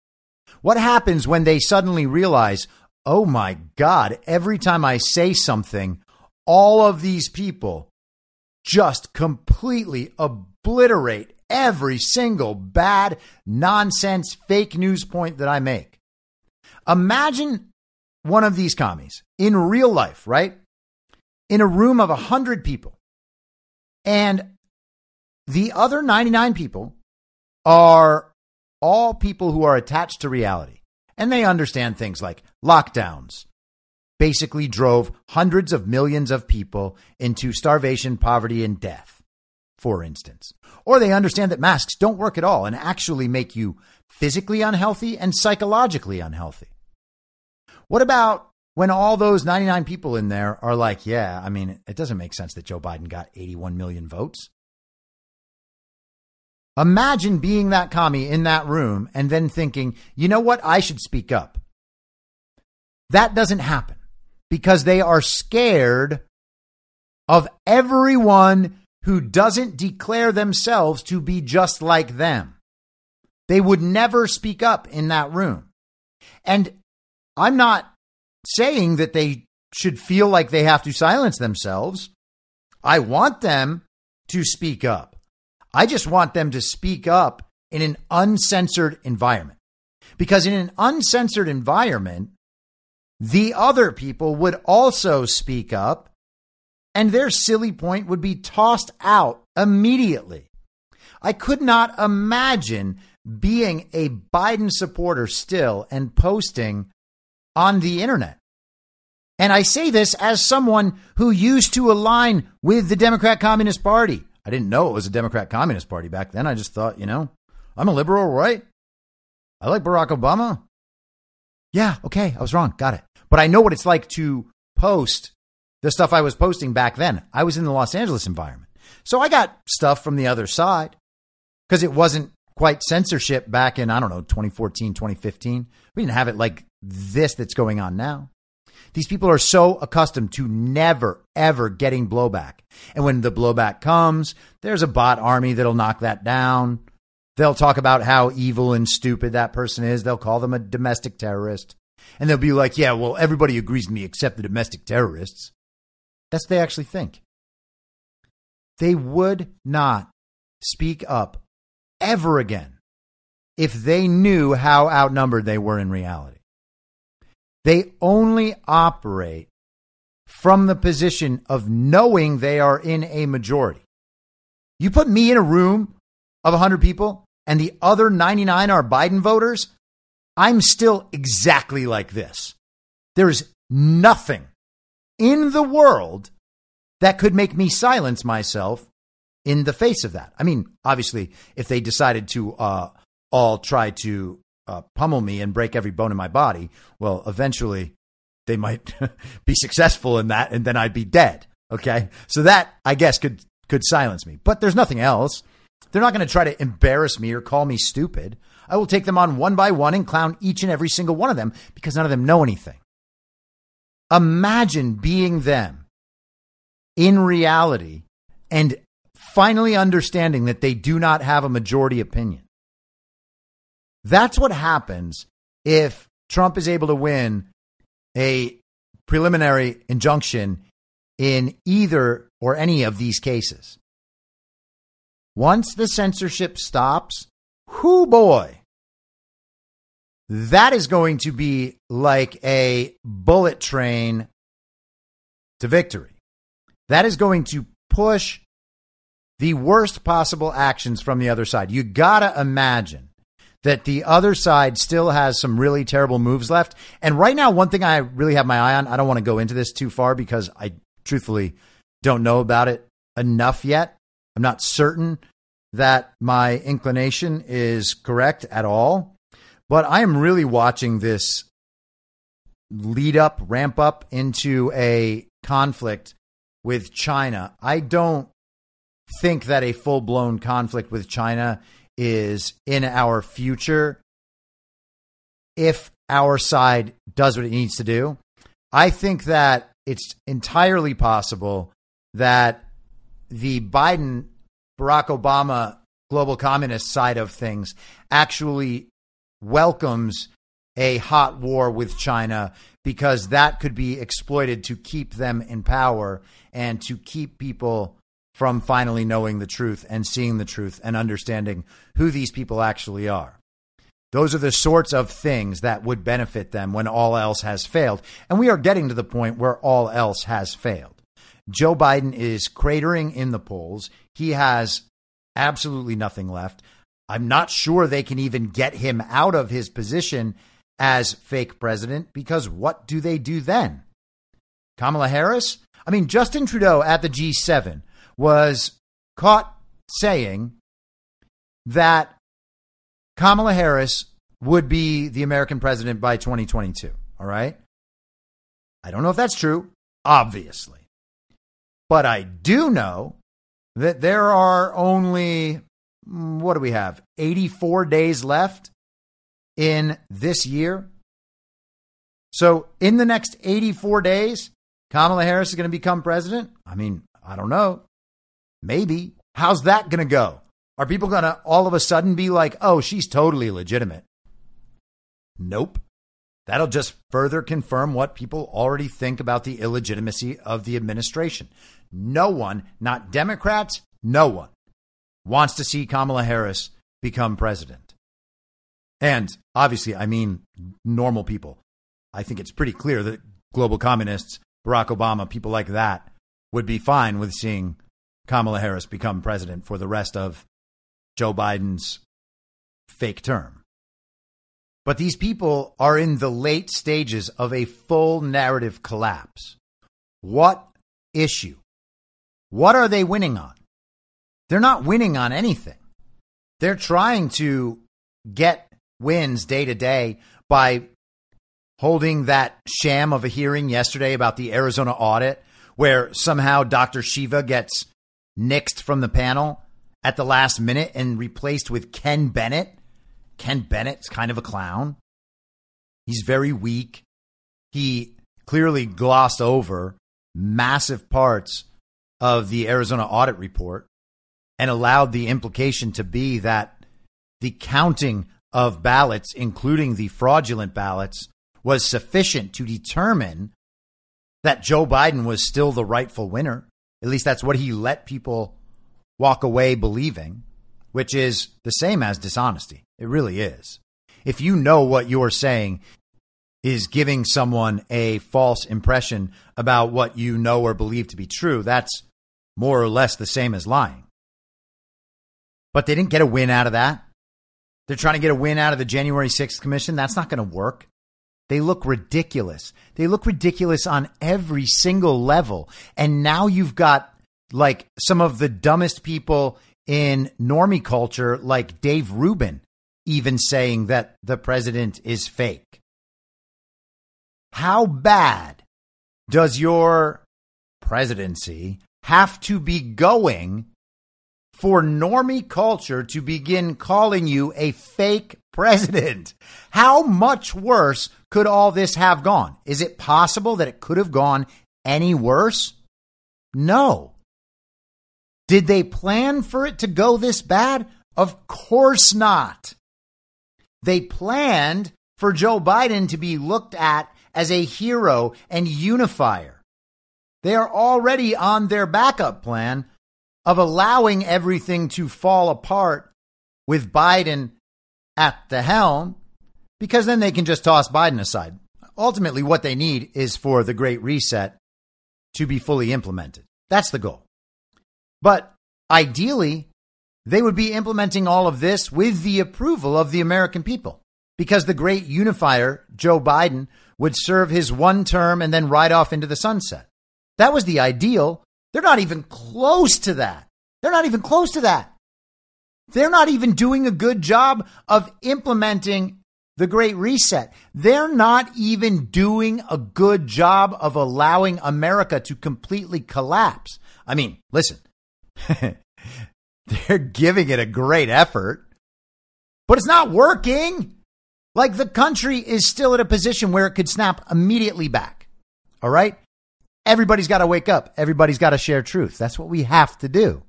What happens when they suddenly realize, oh, my God, every time I say something, all of these people just completely obliterate every single bad, nonsense, fake news point that I make. Imagine one of these commies in real life, right? In a room of 100 people. And the other 99 people are all people who are attached to reality. And they understand things like lockdowns basically drove hundreds of millions of people into starvation, poverty, and death, for instance. Or they understand that masks don't work at all and actually make you physically unhealthy and psychologically unhealthy. What about when all those 99 people in there are like, yeah, I mean, it doesn't make sense that Joe Biden got 81 million votes. Imagine being that commie in that room and then thinking, you know what? I should speak up. That doesn't happen because they are scared of everyone who doesn't declare themselves to be just like them. They would never speak up in that room. And I'm not saying that they should feel like they have to silence themselves. I want them to speak up. I just want them to speak up in an uncensored environment. Because in an uncensored environment, the other people would also speak up and their silly point would be tossed out immediately. I could not imagine being a Biden supporter still and posting on the internet. And I say this as someone who used to align with the Democrat Communist Party. I didn't know it was a Democrat Communist Party back then. I just thought, you know, I'm a liberal, right? I like Barack Obama. Yeah, okay, I was wrong. Got it. But I know what it's like to post the stuff I was posting back then. I was in the Los Angeles environment. So I got stuff from the other side because it wasn't quite censorship back in, 2014, 2015. We didn't have it like this that's going on now. These people are so accustomed to never, ever getting blowback. And when the blowback comes, there's a bot army that'll knock that down. They'll talk about how evil and stupid that person is. They'll call them a domestic terrorist. And they'll be like, yeah, well, everybody agrees with me except the domestic terrorists. That's what they actually think. They would not speak up ever again if they knew how outnumbered they were in reality. They only operate from the position of knowing they are in a majority. You put me in a room of 100 people and the other 99 are Biden voters, I'm still exactly like this. There is nothing in the world that could make me silence myself in the face of that. I mean, obviously, if they decided to all try to pummel me and break every bone in my body, well, eventually they might be successful in that, and then I'd be dead. Okay, so that I guess could silence me, but there's nothing else. They're not going to try to embarrass me or call me stupid. I will take them on one by one and clown each and every single one of them because none of them know anything. Imagine being them in reality and finally understanding that they do not have a majority opinion. That's what happens if Trump is able to win a preliminary injunction in either or any of these cases. Once the censorship stops, whoo boy, that is going to be like a bullet train to victory. That is going to push the worst possible actions from the other side. You gotta imagine that the other side still has some really terrible moves left. And right now, one thing I really have my eye on, I don't want to go into this too far because I truthfully don't know about it enough yet. I'm not certain that my inclination is correct at all, but I am really watching this lead up, ramp up into a conflict with China. I don't think that a full blown conflict with China is in our future if our side does what it needs to do. I think that it's entirely possible that the Biden, Barack Obama, global communist side of things actually welcomes a hot war with China because that could be exploited to keep them in power and to keep people from finally knowing the truth and seeing the truth and understanding who these people actually are. Those are the sorts of things that would benefit them when all else has failed. And we are getting to the point where all else has failed. Joe Biden is cratering in the polls. He has absolutely nothing left. I'm not sure they can even get him out of his position as fake president because what do they do then? Kamala Harris? I mean, Justin Trudeau at the G7 was caught saying that Kamala Harris would be the American president by 2022. All right. I don't know if that's true, obviously. But I do know that there are only, what do we have, 84 days left in this year. So in the next 84 days, Kamala Harris is going to become president. I mean, I don't know. Maybe. How's that going to go? Are people going to all of a sudden be like, oh, she's totally legitimate? Nope. That'll just further confirm what people already think about the illegitimacy of the administration. No one, not Democrats, no one wants to see Kamala Harris become president. And obviously, I mean normal people. I think it's pretty clear that global communists, Barack Obama, people like that, would be fine with seeing Kamala Harris become president for the rest of Joe Biden's fake term. But these people are in the late stages of a full narrative collapse. What issue? What are they winning on? They're not winning on anything. They're trying to get wins day to day by holding that sham of a hearing yesterday about the Arizona audit, where somehow Dr. Shiva gets nixed from the panel at the last minute and replaced with Ken Bennett. Ken Bennett's kind of a clown. He's very weak. He clearly glossed over massive parts of the Arizona audit report and allowed the implication to be that the counting of ballots, including the fraudulent ballots, was sufficient to determine that Joe Biden was still the rightful winner. At least that's what he let people walk away believing, which is the same as dishonesty. It really is. If you know what you're saying is giving someone a false impression about what you know or believe to be true, that's more or less the same as lying. But they didn't get a win out of that. They're trying to get a win out of the January 6th commission. That's not going to work. They look ridiculous. They look ridiculous on every single level. And now you've got like some of the dumbest people in normie culture, like Dave Rubin, even saying that the president is fake. How bad does your presidency have to be going for normie culture to begin calling you a fake president? How much worse could all this have gone? Is it possible that it could have gone any worse? No. Did they plan for it to go this bad? Of course not. They planned for Joe Biden to be looked at as a hero and unifier. They are already on their backup plan of allowing everything to fall apart with Biden at the helm, because then they can just toss Biden aside. Ultimately, what they need is for the Great Reset to be fully implemented. That's the goal. But ideally, they would be implementing all of this with the approval of the American people, because the great unifier, Joe Biden, would serve his one term and then ride off into the sunset. That was the ideal. They're not even close to that. They're not even close to that. They're not even doing a good job of implementing the Great Reset. They're not even doing a good job of allowing America to completely collapse. I mean, listen. They're giving it a great effort, but it's not working. Like, the country is still at a position where it could snap immediately back. All right. Everybody's got to wake up. Everybody's got to share truth. That's what we have to do.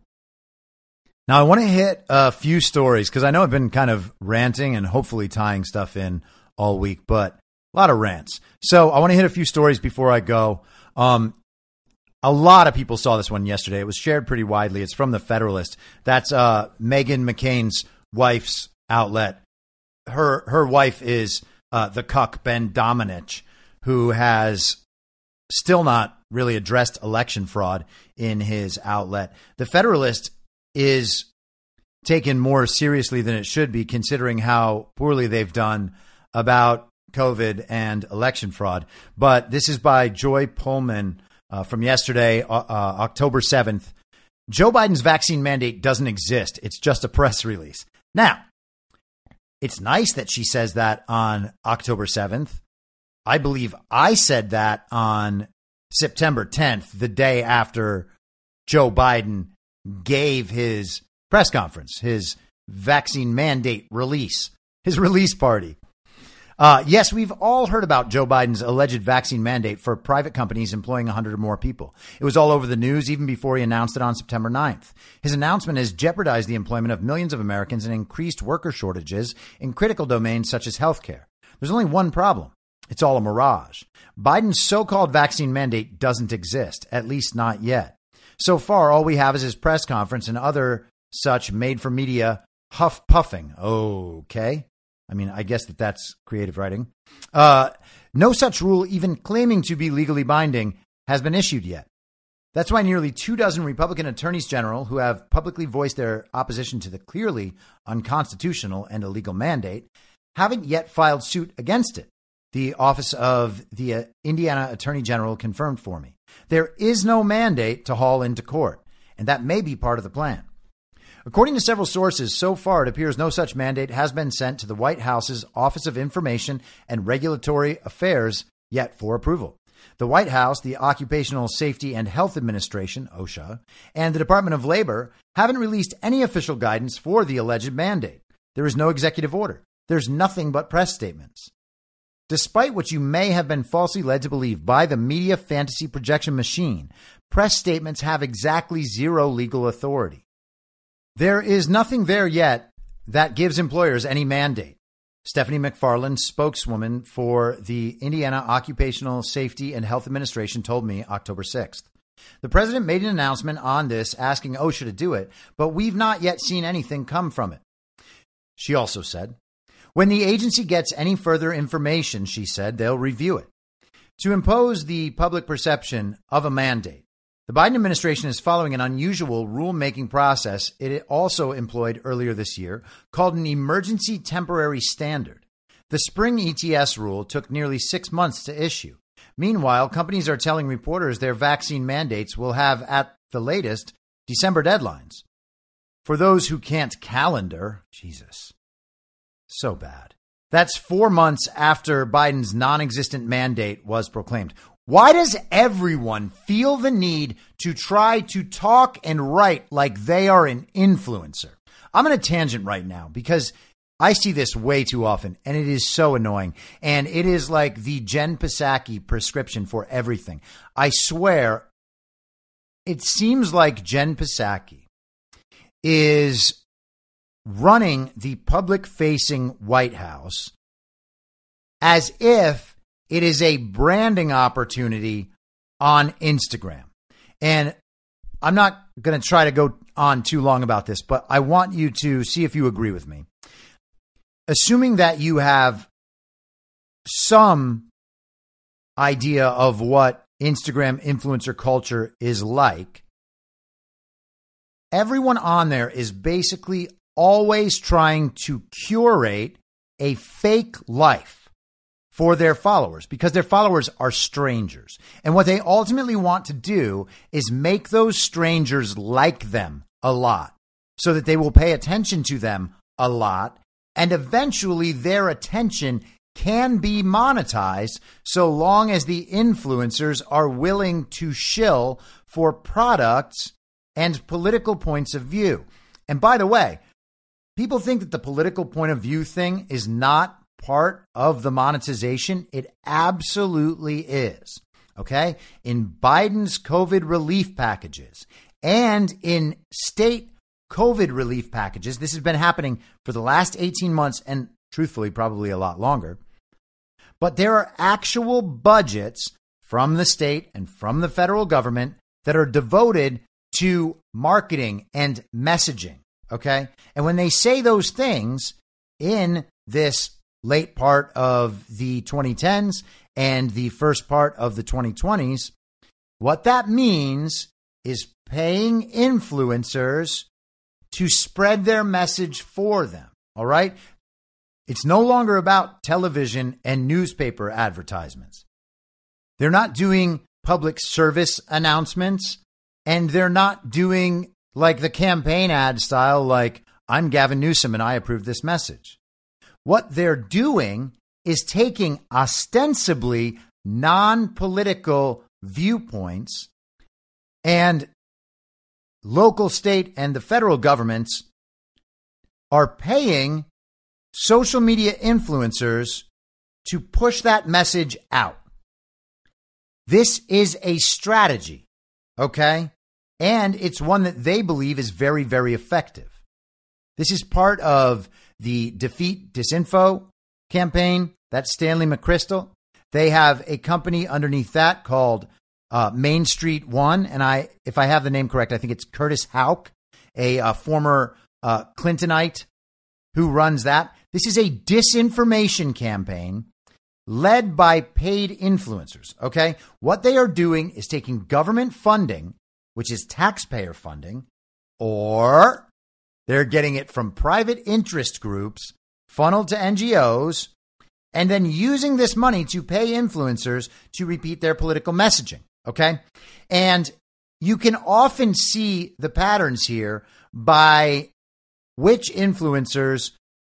Now, I want to hit a few stories because I know I've been kind of ranting and hopefully tying stuff in all week, but a lot of rants. So I want to hit a few stories before I go. A lot of people saw this one yesterday. It was shared pretty widely. It's from The Federalist. That's Meghan McCain's wife's outlet. Her wife is the cuck Ben Domenech, who has still not really addressed election fraud in his outlet. The Federalist is taken more seriously than it should be, considering how poorly they've done about COVID and election fraud. But this is by Joy Pullman. From yesterday, October 7th, Joe Biden's vaccine mandate doesn't exist. It's just a press release. Now, it's nice that she says that on October 7th. I believe I said that on September 10th, the day after Joe Biden gave his press conference, his vaccine mandate release, his release party. Yes, we've all heard about Joe Biden's alleged vaccine mandate for private companies employing 100 or more people. It was all over the news even before he announced it on September 9th. His announcement has jeopardized the employment of millions of Americans and increased worker shortages in critical domains such as healthcare. There's only one problem. It's all a mirage. Biden's so-called vaccine mandate doesn't exist, at least not yet. So far, all we have is his press conference and other such made-for-media Huff puffing. Okay. I mean, I guess that's creative writing. No such rule, even claiming to be legally binding, has been issued yet. That's why nearly 24 Republican attorneys general who have publicly voiced their opposition to the clearly unconstitutional and illegal mandate haven't yet filed suit against it. The office of the Indiana Attorney General confirmed for me. There is no mandate to haul into court, and that may be part of the plan. According to several sources, so far it appears no such mandate has been sent to the White House's Office of Information and Regulatory Affairs yet for approval. The White House, the Occupational Safety and Health Administration, OSHA, and the Department of Labor haven't released any official guidance for the alleged mandate. There is no executive order. There's nothing but press statements. Despite what you may have been falsely led to believe by the media fantasy projection machine, press statements have exactly zero legal authority. There is nothing there yet that gives employers any mandate. Stephanie McFarland, spokeswoman for the Indiana Occupational Safety and Health Administration, told me October 6th. The president made an announcement on this asking OSHA to do it, but we've not yet seen anything come from it. She also said, when the agency gets any further information, she said, they'll review it. To impose the public perception of a mandate, the Biden administration is following an unusual rulemaking process it also employed earlier this year called an emergency temporary standard. The spring ETS rule took nearly 6 months to issue. Meanwhile, companies are telling reporters their vaccine mandates will have, at the latest, December deadlines. For those who can't calendar, Jesus. So bad. That's 4 months after Biden's non-existent mandate was proclaimed. Why does everyone feel the need to try to talk and write like they are an influencer? I'm on a tangent right now because I see this way too often and it is so annoying. And it is like the Jen Psaki prescription for everything. I swear, it seems like Jen Psaki is running the public-facing White House as if it is a branding opportunity on Instagram. And I'm not going to try to go on too long about this, but I want you to see if you agree with me. Assuming that you have some idea of what Instagram influencer culture is like, everyone on there is basically always trying to curate a fake life for their followers because their followers are strangers. And what they ultimately want to do is make those strangers like them a lot so that they will pay attention to them a lot. And eventually their attention can be monetized so long as the influencers are willing to shill for products and political points of view. And by the way, people think that the political point of view thing is not part of the monetization. It absolutely is. OK, in Biden's COVID relief packages and in state COVID relief packages, this has been happening for the last 18 months and truthfully, probably a lot longer. But there are actual budgets from the state and from the federal government that are devoted to marketing and messaging. OK, and when they say those things in this late part of the 2010s and the first part of the 2020s, what that means is paying influencers to spread their message for them. All right. It's no longer about television and newspaper advertisements. They're not doing public service announcements and they're not doing like the campaign ad style, like I'm Gavin Newsom and I approve this message. What they're doing is taking ostensibly non-political viewpoints and local, state and the federal governments are paying social media influencers to push that message out. This is a strategy, okay? And it's one that they believe is very, very effective. This is part of the Defeat Disinfo campaign. That's Stanley McChrystal. They have a company underneath that called Main Street One. And if I have the name correct, I think it's Curtis Houck, a former Clintonite who runs that. This is a disinformation campaign led by paid influencers. OK, what they are doing is taking government funding, which is taxpayer funding, or they're getting it from private interest groups funneled to NGOs, and then using this money to pay influencers to repeat their political messaging. OK, and you can often see the patterns here by which influencers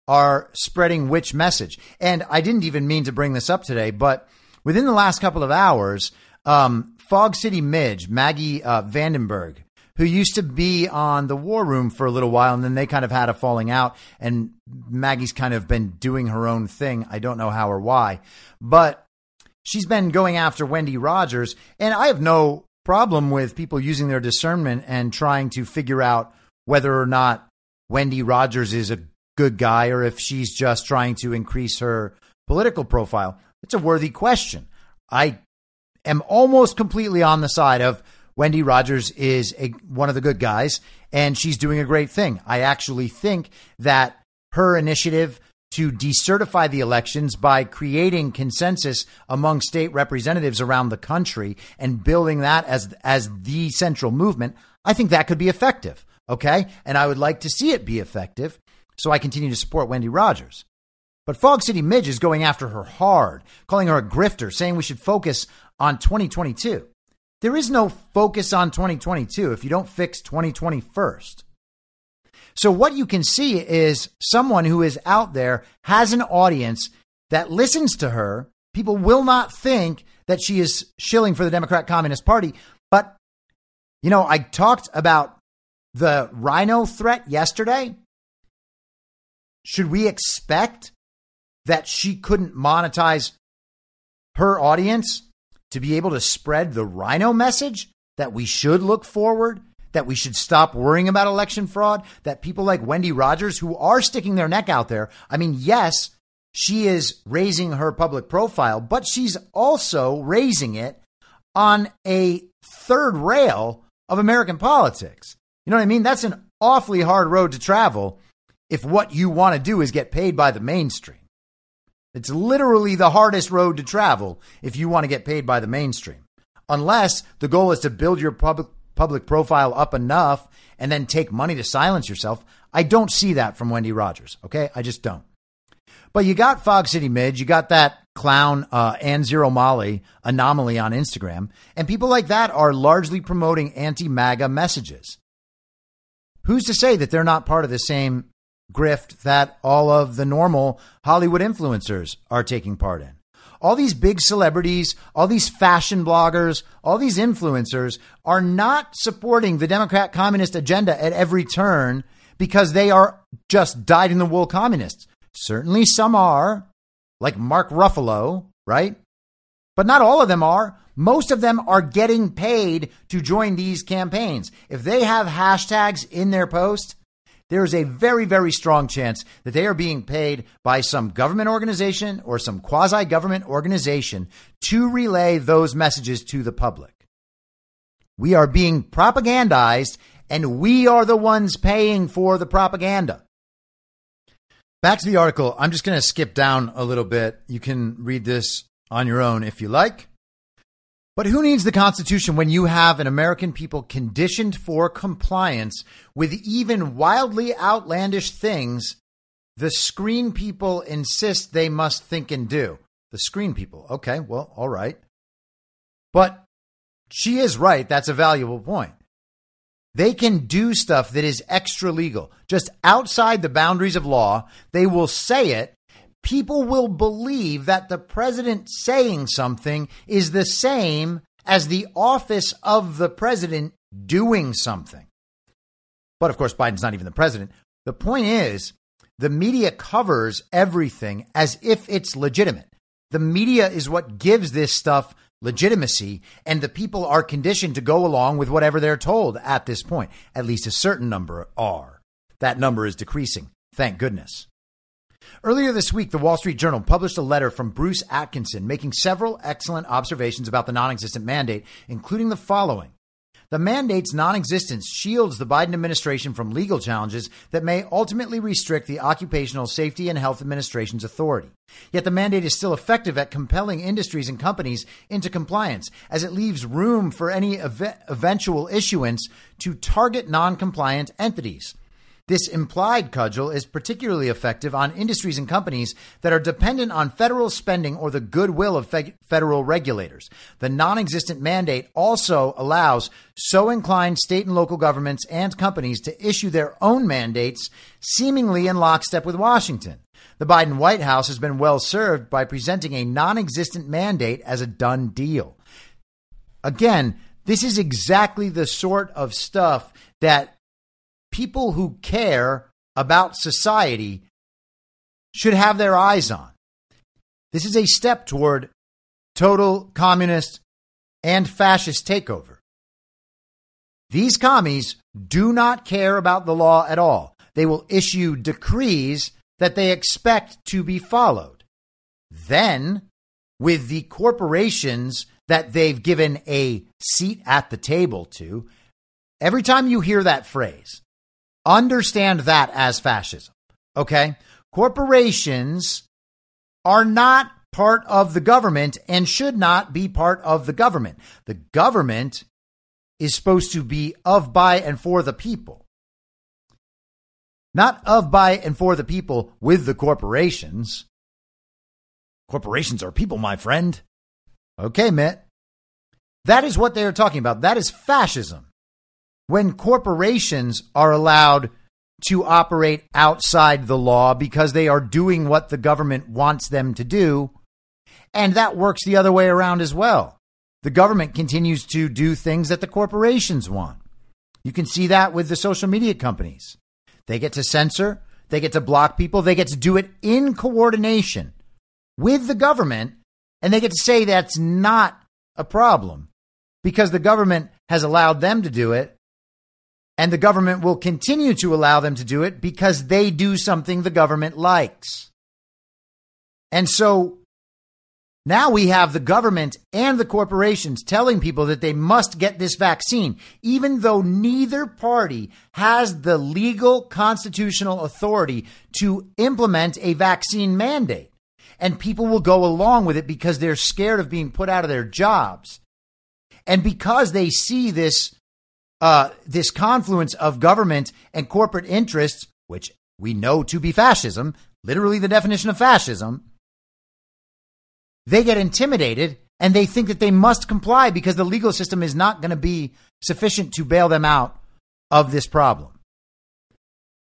are spreading which message. And I didn't even mean to bring this up today, but within the last couple of hours, Fog City Midge, Maggie Vandenberg, who used to be on the War Room for a little while, and then they kind of had a falling out, and Maggie's kind of been doing her own thing. I don't know how or why, but she's been going after Wendy Rogers, and I have no problem with people using their discernment and trying to figure out whether or not Wendy Rogers is a good guy or if she's just trying to increase her political profile. It's a worthy question. I am almost completely on the side of Wendy Rogers is one of the good guys, and she's doing a great thing. I actually think that her initiative to decertify the elections by creating consensus among state representatives around the country and building that as the central movement, I think that could be effective. OK, and I would like to see it be effective. So I continue to support Wendy Rogers. But Fog City Midge is going after her hard, calling her a grifter, saying we should focus on 2022. There is no focus on 2022 if you don't fix 2020 first. So what you can see is someone who is out there has an audience that listens to her. People will not think that she is shilling for the Democrat Communist Party. But, you know, I talked about the rhino threat yesterday. Should we expect that she couldn't monetize her audience to be able to spread the rhino message that we should look forward, that we should stop worrying about election fraud, that people like Wendy Rogers, who are sticking their neck out there? I mean, yes, she is raising her public profile, but she's also raising it on a third rail of American politics. You know what I mean? That's an awfully hard road to travel if what you want to do is get paid by the mainstream. It's literally the hardest road to travel if you want to get paid by the mainstream, unless the goal is to build your public profile up enough and then take money to silence yourself. I don't see that from Wendy Rogers. OK, I just don't. But you got Fog City Midge, you got that clown and Zero Molly anomaly on Instagram, and people like that are largely promoting anti-MAGA messages. Who's to say that they're not part of the same grift that all of the normal Hollywood influencers are taking part in? All these big celebrities, all these fashion bloggers, all these influencers are not supporting the Democrat communist agenda at every turn because they are just dyed-in-the-wool communists. Certainly some are, like Mark Ruffalo, right? But not all of them are. Most of them are getting paid to join these campaigns. If they have hashtags in their post, there is a very, very strong chance that they are being paid by some government organization or some quasi-government organization to relay those messages to the public. We are being propagandized, and we are the ones paying for the propaganda. Back to the article. I'm just going to skip down a little bit. You can read this on your own if you like. But who needs the Constitution when you have an American people conditioned for compliance with even wildly outlandish things the screen people insist they must think and do? The screen people. OK, well, all right. But she is right. That's a valuable point. They can do stuff that is extra legal, just outside the boundaries of law. They will say it. People will believe that the president saying something is the same as the office of the president doing something. But of course, Biden's not even the president. The point is, the media covers everything as if it's legitimate. The media is what gives this stuff legitimacy, and the people are conditioned to go along with whatever they're told at this point. At least a certain number are. That number is decreasing. Thank goodness. Earlier this week, the Wall Street Journal published a letter from Bruce Atkinson making several excellent observations about the non-existent mandate, including the following. The mandate's non-existence shields the Biden administration from legal challenges that may ultimately restrict the Occupational Safety and Health Administration's authority. Yet the mandate is still effective at compelling industries and companies into compliance, as it leaves room for any eventual issuance to target non-compliant entities. This implied cudgel is particularly effective on industries and companies that are dependent on federal spending or the goodwill of federal regulators. The non-existent mandate also allows so inclined state and local governments and companies to issue their own mandates, seemingly in lockstep with Washington. The Biden White House has been well served by presenting a non-existent mandate as a done deal. Again, this is exactly the sort of stuff that people who care about society should have their eyes on. This is a step toward total communist and fascist takeover. These commies do not care about the law at all. They will issue decrees that they expect to be followed. Then, with the corporations that they've given a seat at the table to, every time you hear that phrase, understand that as fascism, okay? Corporations are not part of the government and should not be part of the government. The government is supposed to be of, by, and for the people. Not of, by, and for the people with the corporations. Corporations are people, my friend. Okay, Mitt. That is what they are talking about. That is fascism. When corporations are allowed to operate outside the law because they are doing what the government wants them to do, and that works the other way around as well. The government continues to do things that the corporations want. You can see that with the social media companies. They get to censor, they get to block people, they get to do it in coordination with the government, and they get to say that's not a problem because the government has allowed them to do it. And the government will continue to allow them to do it because they do something the government likes. And so now we have the government and the corporations telling people that they must get this vaccine, even though neither party has the legal constitutional authority to implement a vaccine mandate. And people will go along with it because they're scared of being put out of their jobs. And because they see this confluence of government and corporate interests, which we know to be fascism, literally the definition of fascism, they get intimidated and they think that they must comply because the legal system is not going to be sufficient to bail them out of this problem.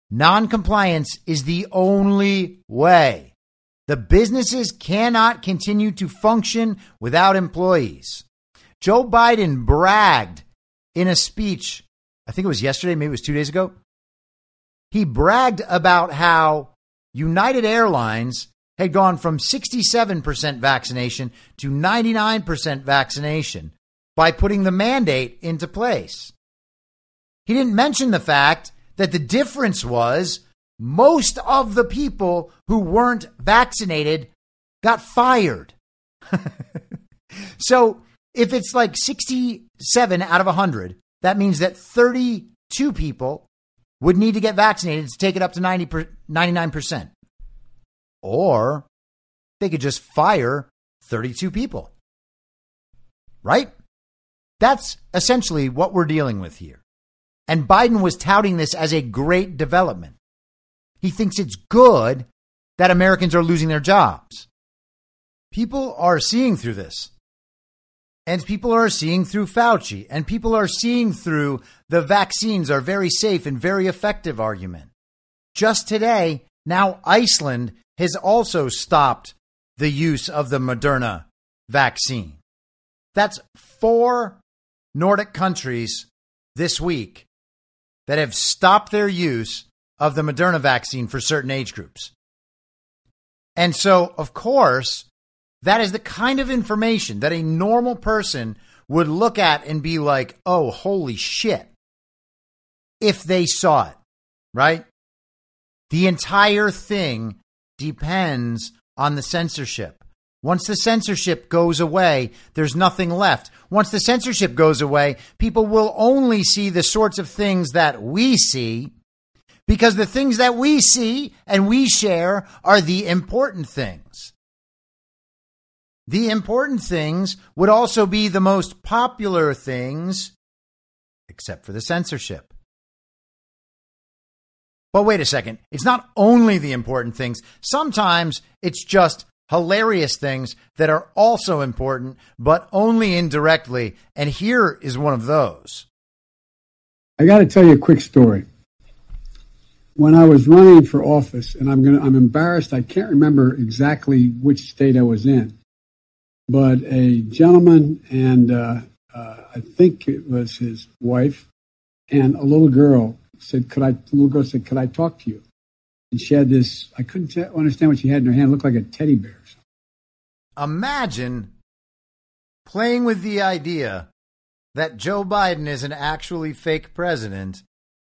Non-compliance is the only way. The businesses cannot continue to function without employees. Joe Biden bragged in a speech, I think it was yesterday, maybe it was 2 days ago, he bragged about how United Airlines had gone from 67% vaccination to 99% vaccination by putting the mandate into place. He didn't mention the fact that the difference was most of the people who weren't vaccinated got fired. So if it's like 67 out of 100, that means that 32 people would need to get vaccinated to take it up to 99%. Or they could just fire 32 people. Right? That's essentially what we're dealing with here. And Biden was touting this as a great development. He thinks it's good that Americans are losing their jobs. People are seeing through this. And people are seeing through Fauci, and people are seeing through the vaccines are very safe and very effective argument. Just today, now Iceland has also stopped the use of the Moderna vaccine. That's 4 Nordic countries this week that have stopped their use of the Moderna vaccine for certain age groups. And so, of course, that is the kind of information that a normal person would look at and be like, oh, holy shit, if they saw it, right? The entire thing depends on the censorship, Once the censorship goes away, there's nothing left. Once the censorship goes away, people will only see the sorts of things that we see, because the things that we see and we share are the important things. The important things would also be the most popular things, except for the censorship. But wait a second. It's not only the important things. Sometimes it's just hilarious things that are also important, but only indirectly. And here is one of those. I got to tell you a quick story. When I was running for office, and I'm embarrassed, I can't remember exactly which state I was in, but a gentleman and I think it was his wife and a little girl said, "Could I talk to you?" And she had this, I couldn't understand what she had in her hand. It looked like a teddy bear. Imagine playing with the idea that Joe Biden is an actually fake president,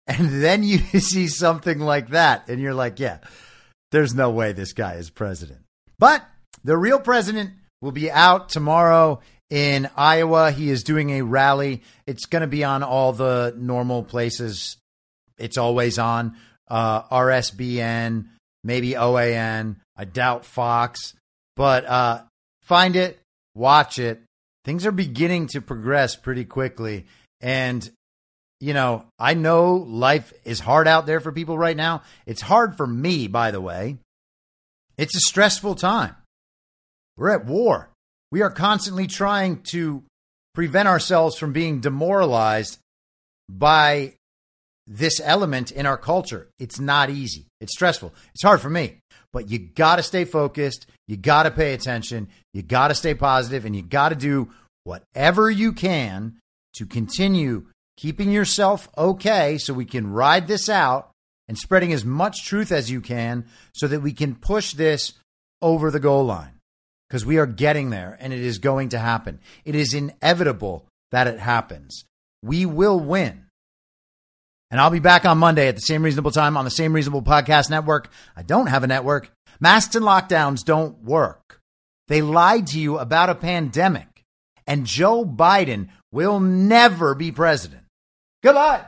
and then you see something like that, and you're like, yeah, there's no way this guy is president. But the real president will be out tomorrow in Iowa. He is doing a rally. It's going to be on all the normal places. It's always on. RSBN, maybe OAN. I doubt Fox, but find it, watch it. Things are beginning to progress pretty quickly. And, you know, I know life is hard out there for people right now. It's hard for me, by the way. It's a stressful time. We're at war. We are constantly trying to prevent ourselves from being demoralized by this element in our culture. It's not easy. It's stressful. It's hard for me, but you got to stay focused. You got to pay attention. You got to stay positive, and you got to do whatever you can to continue keeping yourself okay, so we can ride this out and spreading as much truth as you can so that we can push this over the goal line, because we are getting there, and it is going to happen. It is inevitable that it happens. We will win. And I'll be back on Monday at the same reasonable time on the same reasonable podcast network. I don't have a network. Masks and lockdowns don't work. They lied to you about a pandemic. And Joe Biden will never be president. Good luck.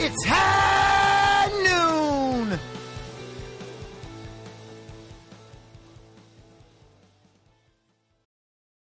It's happening!